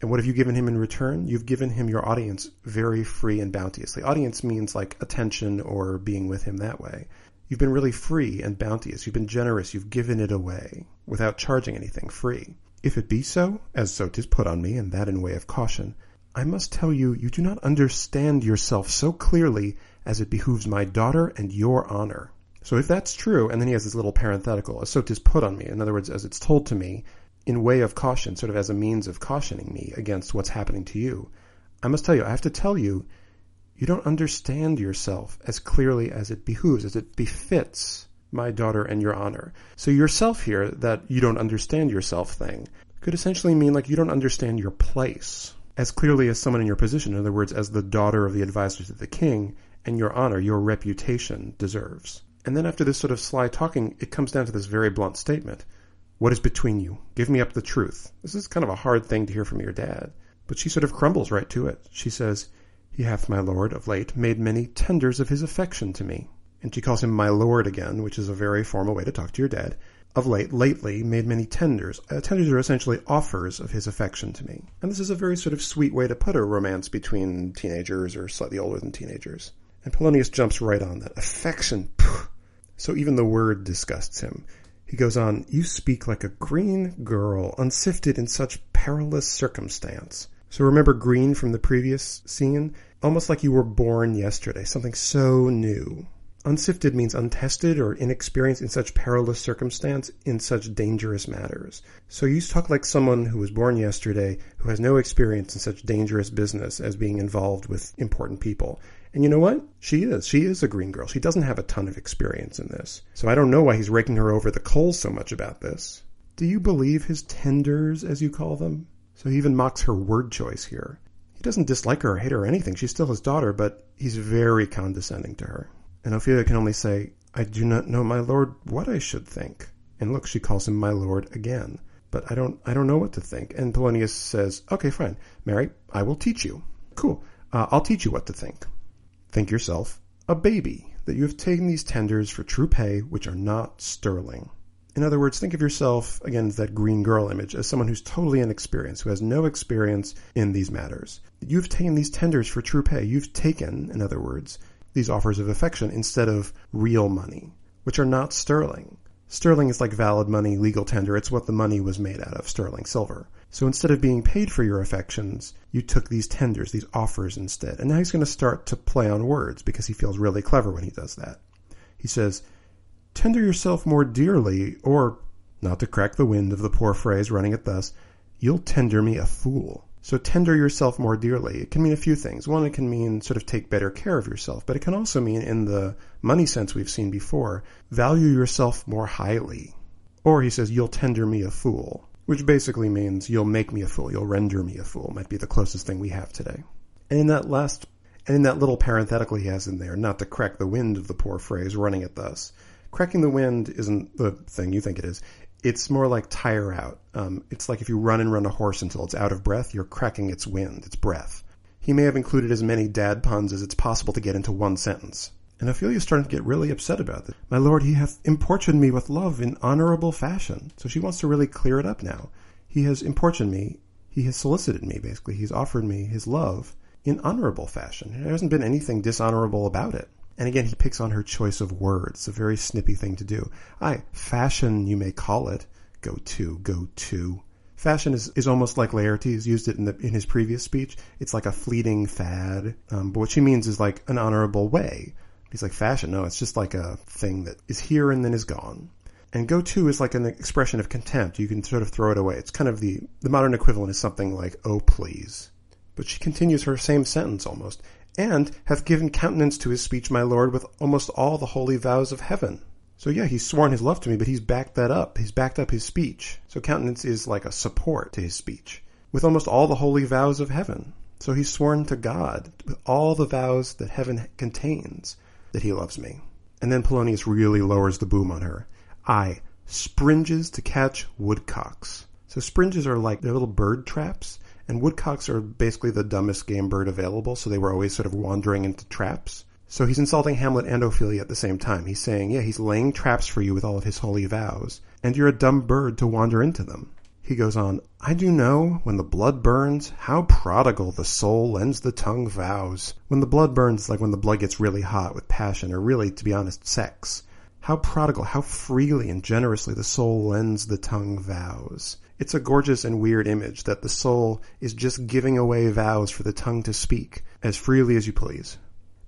And what have you given him in return? You've given him your audience very free and bounteously. Audience means like attention or being with him that way. You've been really free and bounteous. You've been generous. You've given it away without charging anything, free. "If it be so, as so 'tis put on me, and that in way of caution, I must tell you, you do not understand yourself so clearly as it behooves my daughter and your honor." So if that's true, and then he has this little parenthetical, as so 'tis put on me, in other words, as it's told to me, in way of caution, sort of as a means of cautioning me against what's happening to you. I must tell you, I have to tell you, you don't understand yourself as clearly as it behooves, as it befits my daughter and your honor. So yourself here, that you don't understand yourself thing, could essentially mean like you don't understand your place as clearly as someone in your position, in other words, as the daughter of the advisor to the king, and your honor, your reputation deserves. And then after this sort of sly talking, it comes down to this very blunt statement. What is between you? Give me up the truth. This is kind of a hard thing to hear from your dad. But she sort of crumbles right to it. She says, "He hath, my lord, of late made many tenders of his affection to me." And she calls him my lord again, which is a very formal way to talk to your dad. Of late, lately, made many tenders. Uh, tenders are essentially offers of his affection to me. And this is a very sort of sweet way to put a romance between teenagers or slightly older than teenagers. And Polonius jumps right on that. Affection, phew. So even the word disgusts him. He goes on, "You speak like a green girl, unsifted in such perilous circumstance." So remember green from the previous scene? Almost like you were born yesterday, something so new. Unsifted means untested or inexperienced in such perilous circumstance, in such dangerous matters. So you talk like someone who was born yesterday, who has no experience in such dangerous business as being involved with important people. And you know what? She is. She is a green girl. She doesn't have a ton of experience in this. So I don't know why he's raking her over the coals so much about this. Do you believe his tenders, as you call them? So he even mocks her word choice here. He doesn't dislike her or hate her or anything. She's still his daughter, but he's very condescending to her. And Ophelia can only say, "I do not know, my lord, what I should think." And look, she calls him my lord again. but I don't, I don't know what to think. And Polonius says, okay, fine, Mary, I will teach you. Cool. Uh, I'll teach you what to think. Think yourself a baby, that you have taken these tenders for true pay, which are not sterling. In other words, think of yourself, again, that green girl image, as someone who's totally inexperienced, who has no experience in these matters. You've taken these tenders for true pay. You've taken, in other words, these offers of affection instead of real money, which are not sterling. Sterling is like valid money, legal tender. It's what the money was made out of, sterling silver. So instead of being paid for your affections, you took these tenders, these offers instead. And now he's going to start to play on words because he feels really clever when he does that. He says, tender yourself more dearly, or, not to crack the wind of the poor phrase running it thus, you'll tender me a fool. So tender yourself more dearly. It can mean a few things. One, it can mean sort of take better care of yourself, but it can also mean, in the money sense we've seen before, value yourself more highly. Or he says, you'll tender me a fool, which basically means you'll make me a fool, you'll render me a fool, might be the closest thing we have today. And in that last, and in that little parenthetical he has in there, not to crack the wind of the poor phrase running it thus, cracking the wind isn't the thing you think it is. It's more like tire out. Um, it's like if you run and run a horse until it's out of breath, you're cracking its wind, its breath. He may have included as many dad puns as it's possible to get into one sentence. And Ophelia's starting to get really upset about this. My lord, he hath importuned me with love in honorable fashion. So she wants to really clear it up now. He has importuned me. He has solicited me, basically. He's offered me his love in honorable fashion. There hasn't been anything dishonorable about it. And again, he picks on her choice of words. It's a very snippy thing to do. Aye, fashion, you may call it. Go to, go to. Fashion is, is almost like Laertes used it in the in his previous speech. It's like a fleeting fad. Um, but what she means is like an honorable way. He's like, fashion, no, it's just like a thing that is here and then is gone. And go to is like an expression of contempt. You can sort of throw it away. It's kind of the, the modern equivalent is something like, oh, please. But she continues her same sentence almost. And hath given countenance to his speech, my lord, with almost all the holy vows of heaven. So yeah, he's sworn his love to me, but he's backed that up. He's backed up his speech. So countenance is like a support to his speech. With almost all the holy vows of heaven. So he's sworn to God with all the vows that heaven contains that he loves me. And then Polonius really lowers the boom on her. Aye, springes to catch woodcocks. So springes are like, they're little bird traps. And woodcocks are basically the dumbest game bird available, so they were always sort of wandering into traps. So he's insulting Hamlet and Ophelia at the same time. He's saying, yeah, he's laying traps for you with all of his holy vows, and you're a dumb bird to wander into them. He goes on, I do know, when the blood burns, how prodigal the soul lends the tongue vows. When the blood burns, like when the blood gets really hot with passion, or really, to be honest, sex. How prodigal, how freely and generously the soul lends the tongue vows. It's a gorgeous and weird image that the soul is just giving away vows for the tongue to speak as freely as you please.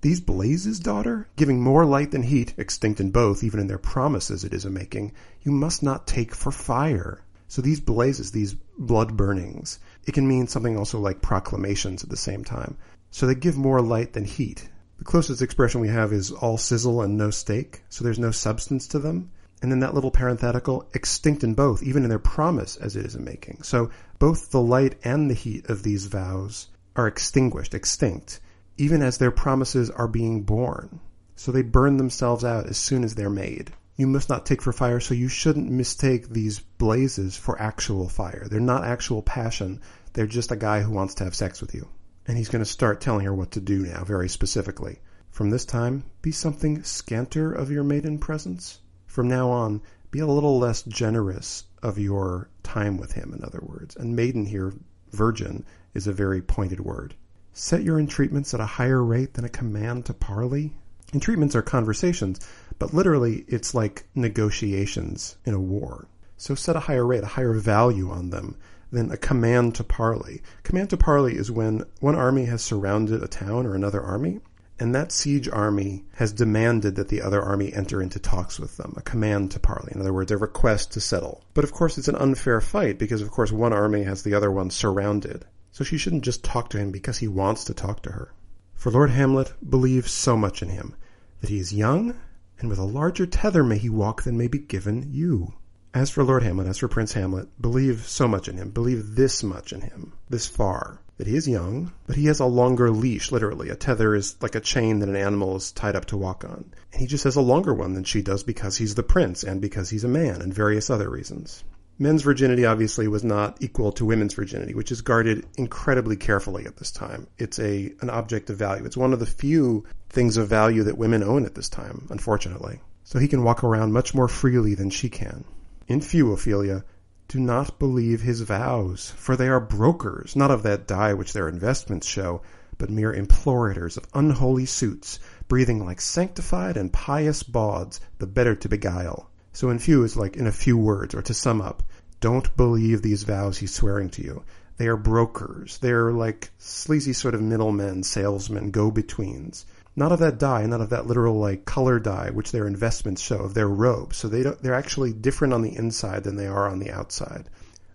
These blazes, daughter, giving more light than heat, extinct in both, even in their promises it is a making, you must not take for fire. So these blazes, these blood burnings, it can mean something also like proclamations at the same time. So they give more light than heat. The closest expression we have is all sizzle and no steak, so there's no substance to them. And then that little parenthetical, extinct in both, even in their promise as it is in making. So both the light and the heat of these vows are extinguished, extinct, even as their promises are being born. So they burn themselves out as soon as they're made. You must not take for fire, so you shouldn't mistake these blazes for actual fire. They're not actual passion. They're just a guy who wants to have sex with you. And he's going to start telling her what to do now, very specifically. From this time, be something scanter of your maiden presence. From now on, be a little less generous of your time with him, in other words. And maiden here, virgin, is a very pointed word. Set your entreatments at a higher rate than a command to parley. Entreatments are conversations, but literally it's like negotiations in a war. So set a higher rate, a higher value on them than a command to parley. Command to parley is when one army has surrounded a town or another army, and that siege army has demanded that the other army enter into talks with them, a command to parley. In other words, a request to settle. But of course, it's an unfair fight because, of course, one army has the other one surrounded. So she shouldn't just talk to him because he wants to talk to her. For Lord Hamlet believes so much in him, that he is young, and with a larger tether may he walk than may be given you. As for Lord Hamlet, as for Prince Hamlet, believe so much in him, believe this much in him, this far, that he is young, but he has a longer leash, literally. A tether is like a chain that an animal is tied up to walk on. And he just has a longer one than she does because he's the prince and because he's a man and various other reasons. Men's virginity obviously was not equal to women's virginity, which is guarded incredibly carefully at this time. It's a an object of value. It's one of the few things of value that women own at this time, unfortunately. So he can walk around much more freely than she can. In few, Ophelia, do not believe his vows, for they are brokers, not of that dye which their investments show, but mere implorators of unholy suits, breathing like sanctified and pious bawds, the better to beguile. So in few is like in a few words, or to sum up, don't believe these vows he's swearing to you. They are brokers. They are like sleazy sort of middlemen, salesmen, go-betweens. Not of that dye, not of that literal like color dye, which their investments show, of their robes. So they don't, they're actually different on the inside than they are on the outside.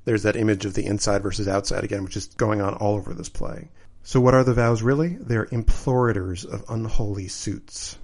There's that image of the inside versus outside again, which is going on all over this play. So what are the vows really? They're implorators of unholy suits.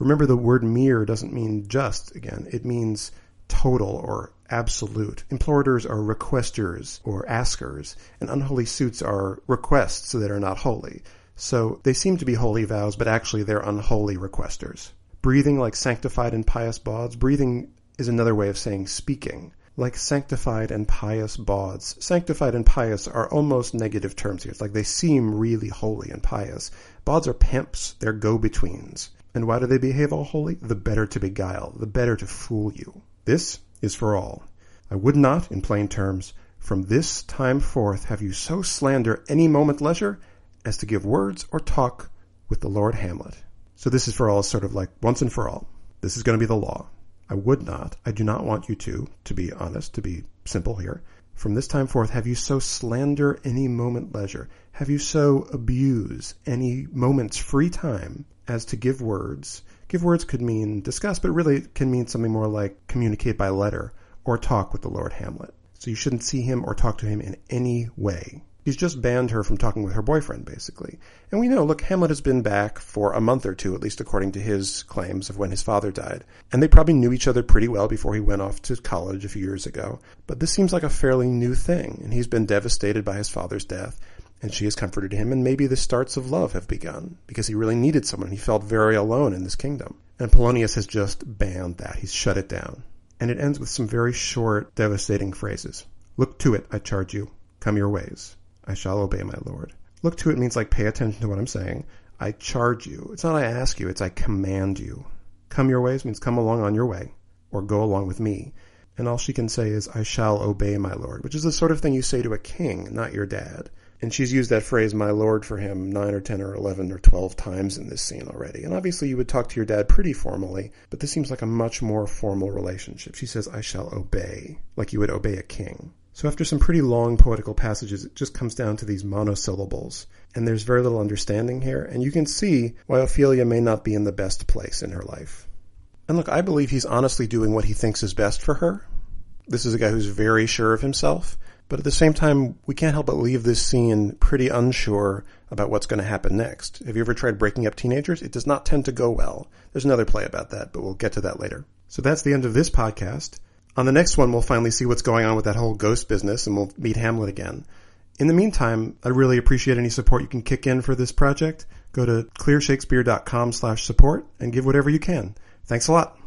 Remember, the word mere doesn't mean just, again. It means total or absolute. Implorators are requesters or askers, and unholy suits are requests that are not holy. So they seem to be holy vows, but actually they're unholy requesters. Breathing like sanctified and pious bawds. Breathing is another way of saying speaking. Like sanctified and pious bawds. Sanctified and pious are almost negative terms here. It's like they seem really holy and pious. Bawds are pimps. They're go-betweens. And why do they behave all holy? The better to beguile. The better to fool you. This is for all. I would not, in plain terms, from this time forth have you so slander any moment leisure as to give words or talk with the Lord Hamlet. So this is for all, sort of like once and for all. This is going to be the law. I would not, I do not want you to, to be honest, to be simple here. From this time forth, have you so slander any moment leisure? Have you so abuse any moment's free time as to give words? Give words could mean discuss, but really it can mean something more like communicate by letter or talk with the Lord Hamlet. So you shouldn't see him or talk to him in any way. He's just banned her from talking with her boyfriend, basically. And we know, look, Hamlet has been back for a month or two, at least according to his claims of when his father died. And they probably knew each other pretty well before he went off to college a few years ago. But this seems like a fairly new thing, and he's been devastated by his father's death, and she has comforted him, and maybe the starts of love have begun, because he really needed someone. He felt very alone in this kingdom. And Polonius has just banned that. He's shut it down. And it ends with some very short, devastating phrases. Look to it, I charge you. Come your ways. I shall obey my lord. Look to it means like pay attention to what I'm saying. I charge you. It's not I ask you, it's I command you. Come your ways means come along on your way, or go along with me. And all she can say is, I shall obey my lord, which is the sort of thing you say to a king, not your dad. And she's used that phrase, my lord, for him nine or ten or eleven or twelve times in this scene already. And obviously you would talk to your dad pretty formally, but this seems like a much more formal relationship. She says, I shall obey, like you would obey a king. So after some pretty long poetical passages, it just comes down to these monosyllables, and there's very little understanding here, and you can see why Ophelia may not be in the best place in her life. And look, I believe he's honestly doing what he thinks is best for her. This is a guy who's very sure of himself, but at the same time, we can't help but leave this scene pretty unsure about what's going to happen next. Have you ever tried breaking up teenagers? It does not tend to go well. There's another play about that, but we'll get to that later. So that's the end of this podcast. On the next one, we'll finally see what's going on with that whole ghost business, and we'll meet Hamlet again. In the meantime, I really appreciate any support you can kick in for this project. Go to clear shakespeare dot com slash support and give whatever you can. Thanks a lot.